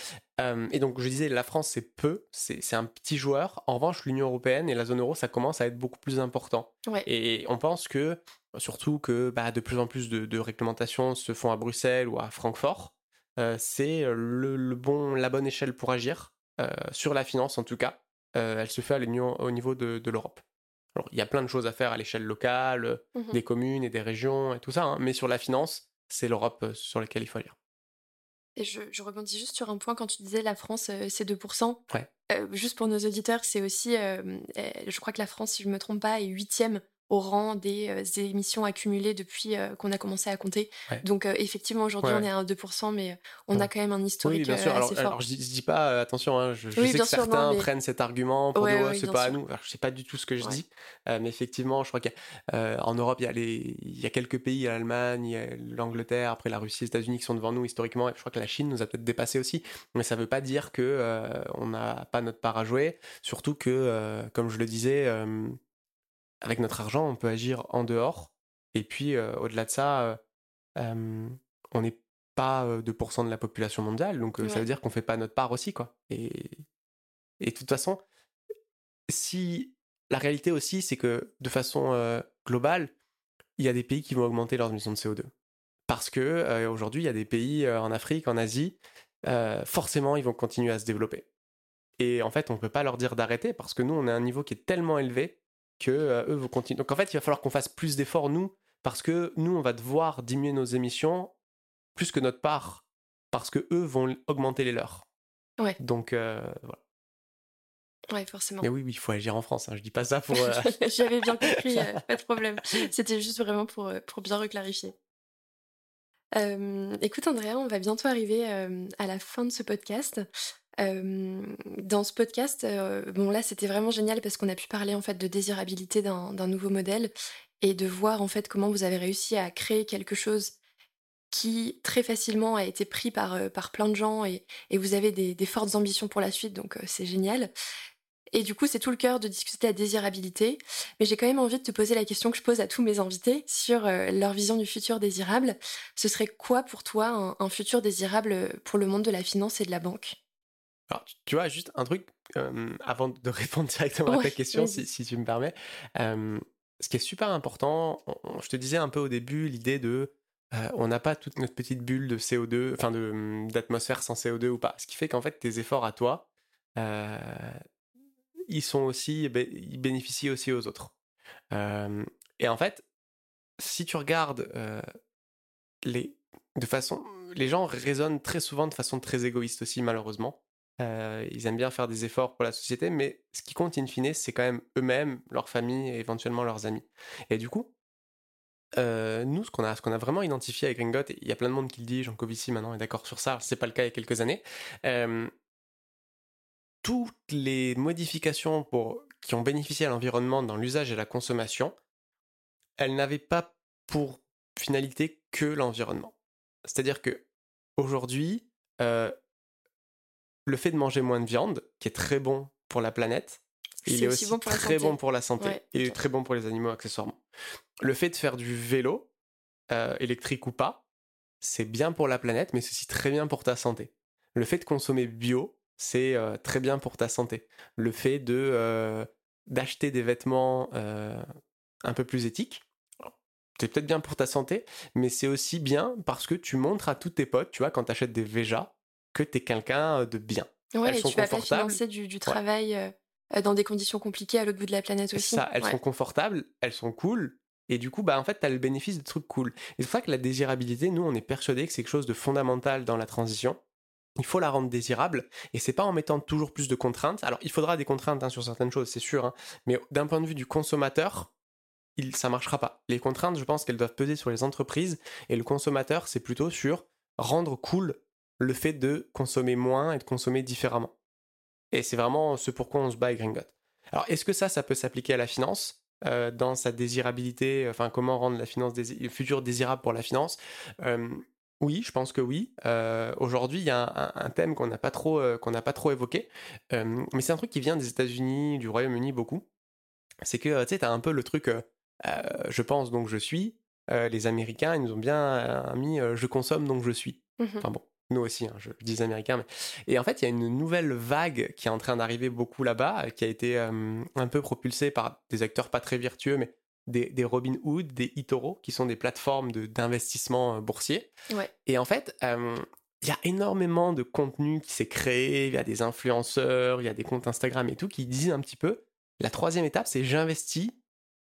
Et donc je disais, la France c'est peu, c'est un petit joueur. En revanche, l'Union européenne et la zone euro, ça commence à être beaucoup plus important. Ouais. Et on pense que, surtout que de plus en plus de réglementations se font à Bruxelles ou à Francfort, c'est la bonne échelle pour agir, sur la finance en tout cas. Elle se fait au niveau de l'Europe. Alors il y a plein de choses à faire à l'échelle locale, des communes et des régions et tout ça, mais sur la finance, c'est l'Europe sur laquelle il faut agir. Et je rebondis juste sur un point quand tu disais la France, c'est 2%. Ouais. Juste pour nos auditeurs, c'est aussi, je crois que la France, si je ne me trompe pas, est 8e au rang des émissions accumulées depuis qu'on a commencé à compter. Ouais. Donc effectivement, aujourd'hui, on est à 2%, mais on a quand même un historique assez fort. Oui, bien sûr. Alors je ne dis pas, attention, je sais que certains prennent cet argument pour dire, c'est pas à nous. Alors, je ne sais pas du tout ce que je dis, mais effectivement, je crois qu'en Europe, il y a quelques pays, l'Allemagne, l'Angleterre, après la Russie, les États-Unis qui sont devant nous historiquement, et je crois que la Chine nous a peut-être dépassés aussi, mais ça ne veut pas dire qu'on n'a pas notre part à jouer, surtout que, comme je le disais, avec notre argent, on peut agir en dehors. Et puis, au-delà de ça, on n'est pas 2% de la population mondiale. Donc, ça veut dire qu'on ne fait pas notre part aussi, quoi. Et de toute façon, si la réalité aussi, c'est que de façon globale, il y a des pays qui vont augmenter leurs émissions de CO2. Parce que aujourd'hui, il y a des pays en Afrique, en Asie, forcément, ils vont continuer à se développer. Et en fait, on ne peut pas leur dire d'arrêter parce que nous, on a un niveau qui est tellement élevé que eux vont continuer. Donc en fait, il va falloir qu'on fasse plus d'efforts, nous, parce que nous, on va devoir diminuer nos émissions plus que notre part, parce que eux vont augmenter les leurs. Ouais. Donc, voilà. Ouais, forcément. Mais oui, il faut agir en France, je dis pas ça pour... J'avais bien compris, pas de problème. C'était juste vraiment pour bien reclarifier. Écoute, Andrea, on va bientôt arriver à la fin de ce podcast. Dans ce podcast, là c'était vraiment génial parce qu'on a pu parler en fait de désirabilité d'un nouveau modèle et de voir en fait comment vous avez réussi à créer quelque chose qui très facilement a été pris par plein de gens et vous avez des fortes ambitions pour la suite, donc c'est génial. Et du coup, c'est tout le cœur de discuter de la désirabilité. Mais j'ai quand même envie de te poser la question que je pose à tous mes invités sur leur vision du futur désirable. Ce serait quoi pour toi un futur désirable pour le monde de la finance et de la banque ? Alors, tu vois, juste un truc, avant de répondre directement à ta question, si tu me permets. Ce qui est super important, je te disais un peu au début, l'idée de... on n'a pas toute notre petite bulle de CO2, enfin d'atmosphère sans CO2 ou pas. Ce qui fait qu'en fait, tes efforts à toi... ils bénéficient aussi aux autres. Et en fait, si tu regardes les gens raisonnent très souvent de façon très égoïste aussi, malheureusement. Ils aiment bien faire des efforts pour la société, mais ce qui compte in fine, c'est quand même eux-mêmes, leur famille et éventuellement leurs amis. Et du coup, nous, ce qu'on a vraiment identifié avec Green-Got, il y a plein de monde qui le dit, Jean Covici maintenant est d'accord sur ça, c'est pas le cas il y a quelques années, toutes les modifications qui ont bénéficié à l'environnement dans l'usage et la consommation, elles n'avaient pas pour finalité que l'environnement. C'est-à-dire que aujourd'hui, le fait de manger moins de viande, qui est très bon pour la planète, il est aussi très bon pour la santé, ouais, et très bon pour les animaux accessoirement. Le fait de faire du vélo, électrique ou pas, c'est bien pour la planète, mais c'est aussi très bien pour ta santé. Le fait de consommer bio, c'est très bien pour ta santé. Le fait d'acheter des vêtements un peu plus éthiques, c'est peut-être bien pour ta santé, mais c'est aussi bien parce que tu montres à tous tes potes, tu vois, quand t'achètes des Veja, que t'es quelqu'un de bien. Ouais, elles sont confortables. Tu vas pas financer du travail... Ouais. Dans des conditions compliquées à l'autre bout de la planète aussi. Ça, elles sont confortables, elles sont cool, et du coup, en fait, t'as le bénéfice de trucs cool. Et c'est pour ça que la désirabilité, nous, on est persuadés que c'est quelque chose de fondamental dans la transition. Il faut la rendre désirable, et c'est pas en mettant toujours plus de contraintes. Alors, il faudra des contraintes sur certaines choses, c'est sûr, mais d'un point de vue du consommateur, ça marchera pas. Les contraintes, je pense qu'elles doivent peser sur les entreprises, et le consommateur, c'est plutôt sur rendre cool le fait de consommer moins et de consommer différemment. Et c'est vraiment ce pourquoi on se bat avec Green-Got. Alors, est-ce que ça peut s'appliquer à la finance, dans sa désirabilité, enfin, comment rendre la finance le futur désirable pour la finance? Oui, je pense que oui. Aujourd'hui, il y a un thème qu'on n'a pas trop évoqué, mais c'est un truc qui vient des États-Unis, du Royaume-Uni beaucoup. C'est que, tu sais, t'as un peu le truc « je pense, donc je suis ». Les Américains, ils nous ont bien mis « je consomme, donc je suis ». Enfin bon. Nous aussi, je dis les Américains. Mais... Et en fait, il y a une nouvelle vague qui est en train d'arriver beaucoup là-bas, qui a été un peu propulsée par des acteurs pas très vertueux, mais des Robin Hood, des eToro, qui sont des plateformes d'investissement boursier. Ouais. Et en fait, il y a énormément de contenu qui s'est créé, il y a des influenceurs, il y a des comptes Instagram et tout, qui disent un petit peu, la troisième étape, c'est j'investis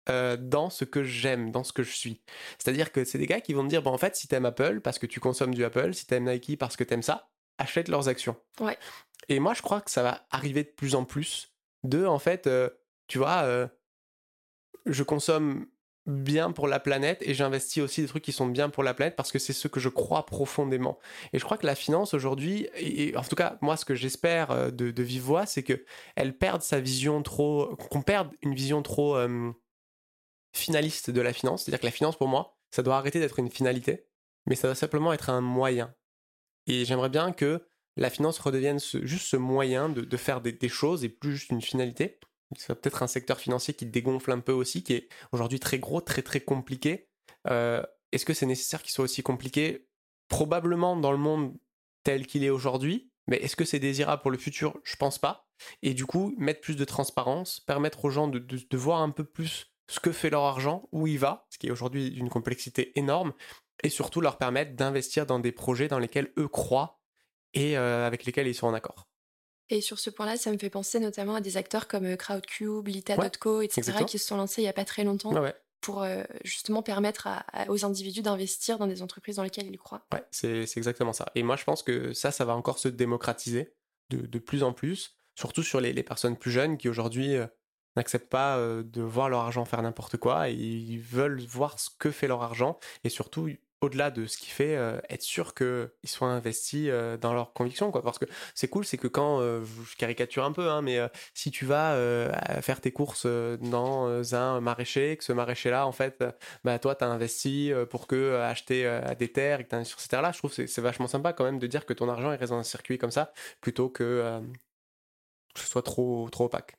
dans ce que j'aime, dans ce que je suis. C'est-à-dire que c'est des gars qui vont te dire, bon, en fait, si t'aimes Apple, parce que tu consommes du Apple, si t'aimes Nike, parce que t'aimes ça, achète leurs actions. Ouais. Et moi, je crois que ça va arriver de plus en plus je consomme bien pour la planète et j'investis aussi des trucs qui sont bien pour la planète parce que c'est ce que je crois profondément. Et je crois que la finance aujourd'hui, et en tout cas, moi, ce que j'espère de vive voix, c'est qu'on perde une vision trop... finaliste de la finance, c'est-à-dire que la finance pour moi, ça doit arrêter d'être une finalité, mais ça doit simplement être un moyen. Et j'aimerais bien que la finance redevienne juste ce moyen de faire des choses et plus juste une finalité. C'est peut-être un secteur financier qui dégonfle un peu aussi, qui est aujourd'hui très gros, très très compliqué. Est-ce que c'est nécessaire qu'il soit aussi compliqué? Probablement dans le monde tel qu'il est aujourd'hui, mais est-ce que c'est désirable pour le futur? Je pense pas. Et du coup, mettre plus de transparence, permettre aux gens de voir un peu plus ce que fait leur argent, où il va, ce qui est aujourd'hui d'une complexité énorme, et surtout leur permettre d'investir dans des projets dans lesquels eux croient et avec lesquels ils sont en accord. Et sur ce point-là, ça me fait penser notamment à des acteurs comme Crowdcube, Lita.co, etc., exactement, qui se sont lancés il n'y a pas très longtemps pour justement permettre aux individus d'investir dans des entreprises dans lesquelles ils croient. Ouais, c'est exactement ça. Et moi, je pense que ça va encore se démocratiser de plus en plus, surtout sur les personnes plus jeunes qui aujourd'hui... n'acceptent pas de voir leur argent faire n'importe quoi, et ils veulent voir ce que fait leur argent, et surtout, au-delà de ce qu'il fait, être sûr qu'ils soient investis dans leurs convictions, quoi. Parce que c'est cool, c'est que quand, je caricature un peu, mais si tu vas faire tes courses dans un maraîcher, que ce maraîcher-là, en fait, toi, t'as investi pour acheter des terres, et que t'as sur ces terres-là, je trouve que c'est vachement sympa quand même de dire que ton argent reste dans un circuit comme ça, plutôt que ce soit trop opaque.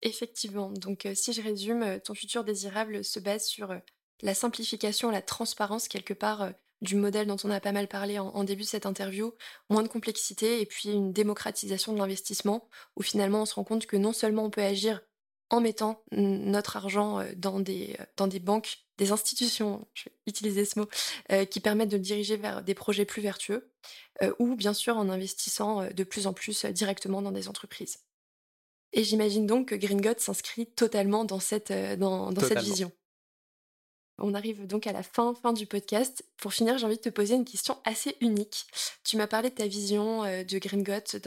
Effectivement, donc si je résume, ton futur désirable se base sur la simplification, la transparence quelque part du modèle dont on a pas mal parlé en début de cette interview, moins de complexité et puis une démocratisation de l'investissement où finalement on se rend compte que non seulement on peut agir en mettant notre argent dans des banques, des institutions, je vais utiliser ce mot, qui permettent de le diriger vers des projets plus vertueux ou bien sûr en investissant de plus en plus directement dans des entreprises. Et j'imagine donc que Green-Got s'inscrit totalement dans cette vision. On arrive donc à la fin du podcast. Pour finir, j'ai envie de te poser une question assez unique. Tu m'as parlé de ta vision de Green-Got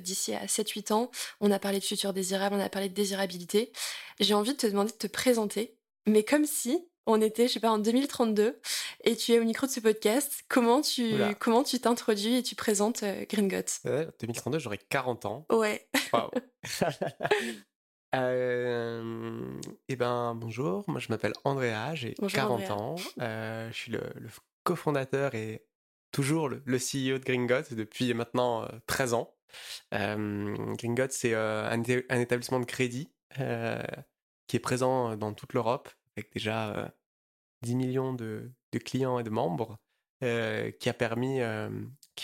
d'ici à 7-8 ans. On a parlé de futur désirable, on a parlé de désirabilité. J'ai envie de te demander de te présenter, mais comme si on était, je sais pas, en 2032 et tu es au micro de ce podcast. Comment tu t'introduis et tu présentes Green-Got ? 2032, j'aurai 40 ans. Ouais. Waouh. Bonjour, moi je m'appelle Andrea, j'ai 40 ans. Je suis le cofondateur et toujours le CEO de Green-Got depuis maintenant 13 ans. Green-Got, c'est un établissement de crédit qui est présent dans toute l'Europe, avec déjà 10 millions de clients et de membres, qui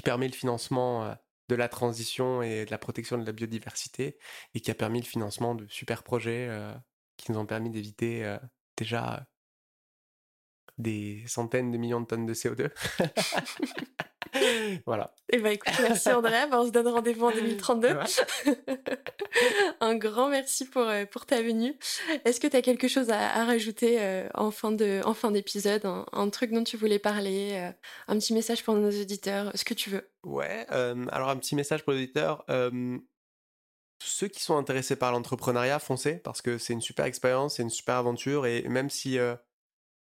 permet le financement de la transition et de la protection de la biodiversité, et qui a permis le financement de super projets qui nous ont permis d'éviter déjà des centaines de millions de tonnes de CO2. Voilà. Et écoute, merci Andrea, on se donne rendez-vous en 2032. Ouais. Un grand merci pour ta venue. Est-ce que tu as quelque chose à rajouter en fin d'épisode, un truc dont tu voulais parler, un petit message pour nos auditeurs, ce que tu veux? Ouais, alors un petit message pour les auditeurs. Ceux qui sont intéressés par l'entrepreneuriat, foncez, parce que c'est une super expérience, c'est une super aventure, et même si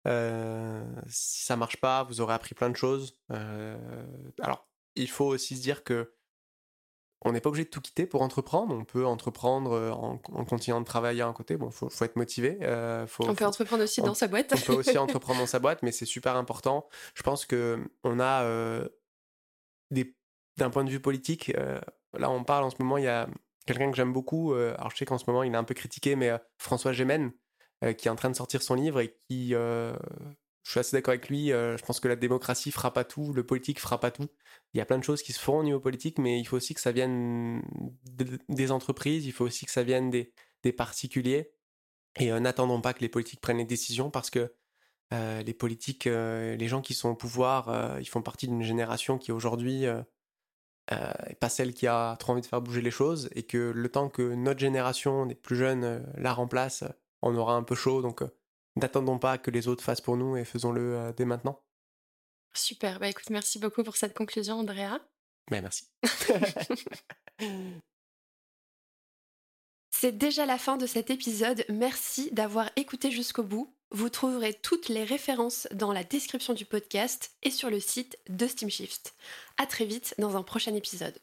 ça marche pas, vous aurez appris plein de choses. Alors, il faut aussi se dire que on n'est pas obligé de tout quitter pour entreprendre. On peut entreprendre en continuant de travailler à un côté. Bon, faut être motivé. Entreprendre aussi dans sa boîte. On peut aussi entreprendre dans sa boîte, mais c'est super important. Je pense que on a d'un point de vue politique. Là, on parle en ce moment. Il y a quelqu'un que j'aime beaucoup. Alors, je sais qu'en ce moment, il est un peu critiqué, mais François Gémen, qui est en train de sortir son livre et qui, je suis assez d'accord avec lui, je pense que la démocratie fera pas tout, le politique fera pas tout. Il y a plein de choses qui se font au niveau politique, mais il faut aussi que ça vienne des entreprises, il faut aussi que ça vienne des particuliers. Et n'attendons pas que les politiques prennent les décisions, parce que les politiques, les gens qui sont au pouvoir, ils font partie d'une génération qui aujourd'hui pas celle qui a trop envie de faire bouger les choses, et que le temps que notre génération des plus jeunes la remplace, on aura un peu chaud, donc n'attendons pas que les autres fassent pour nous et faisons-le dès maintenant. Super, écoute, merci beaucoup pour cette conclusion, Andrea. Merci. C'est déjà la fin de cet épisode, merci d'avoir écouté jusqu'au bout. Vous trouverez toutes les références dans la description du podcast et sur le site de Steamshift. À très vite dans un prochain épisode.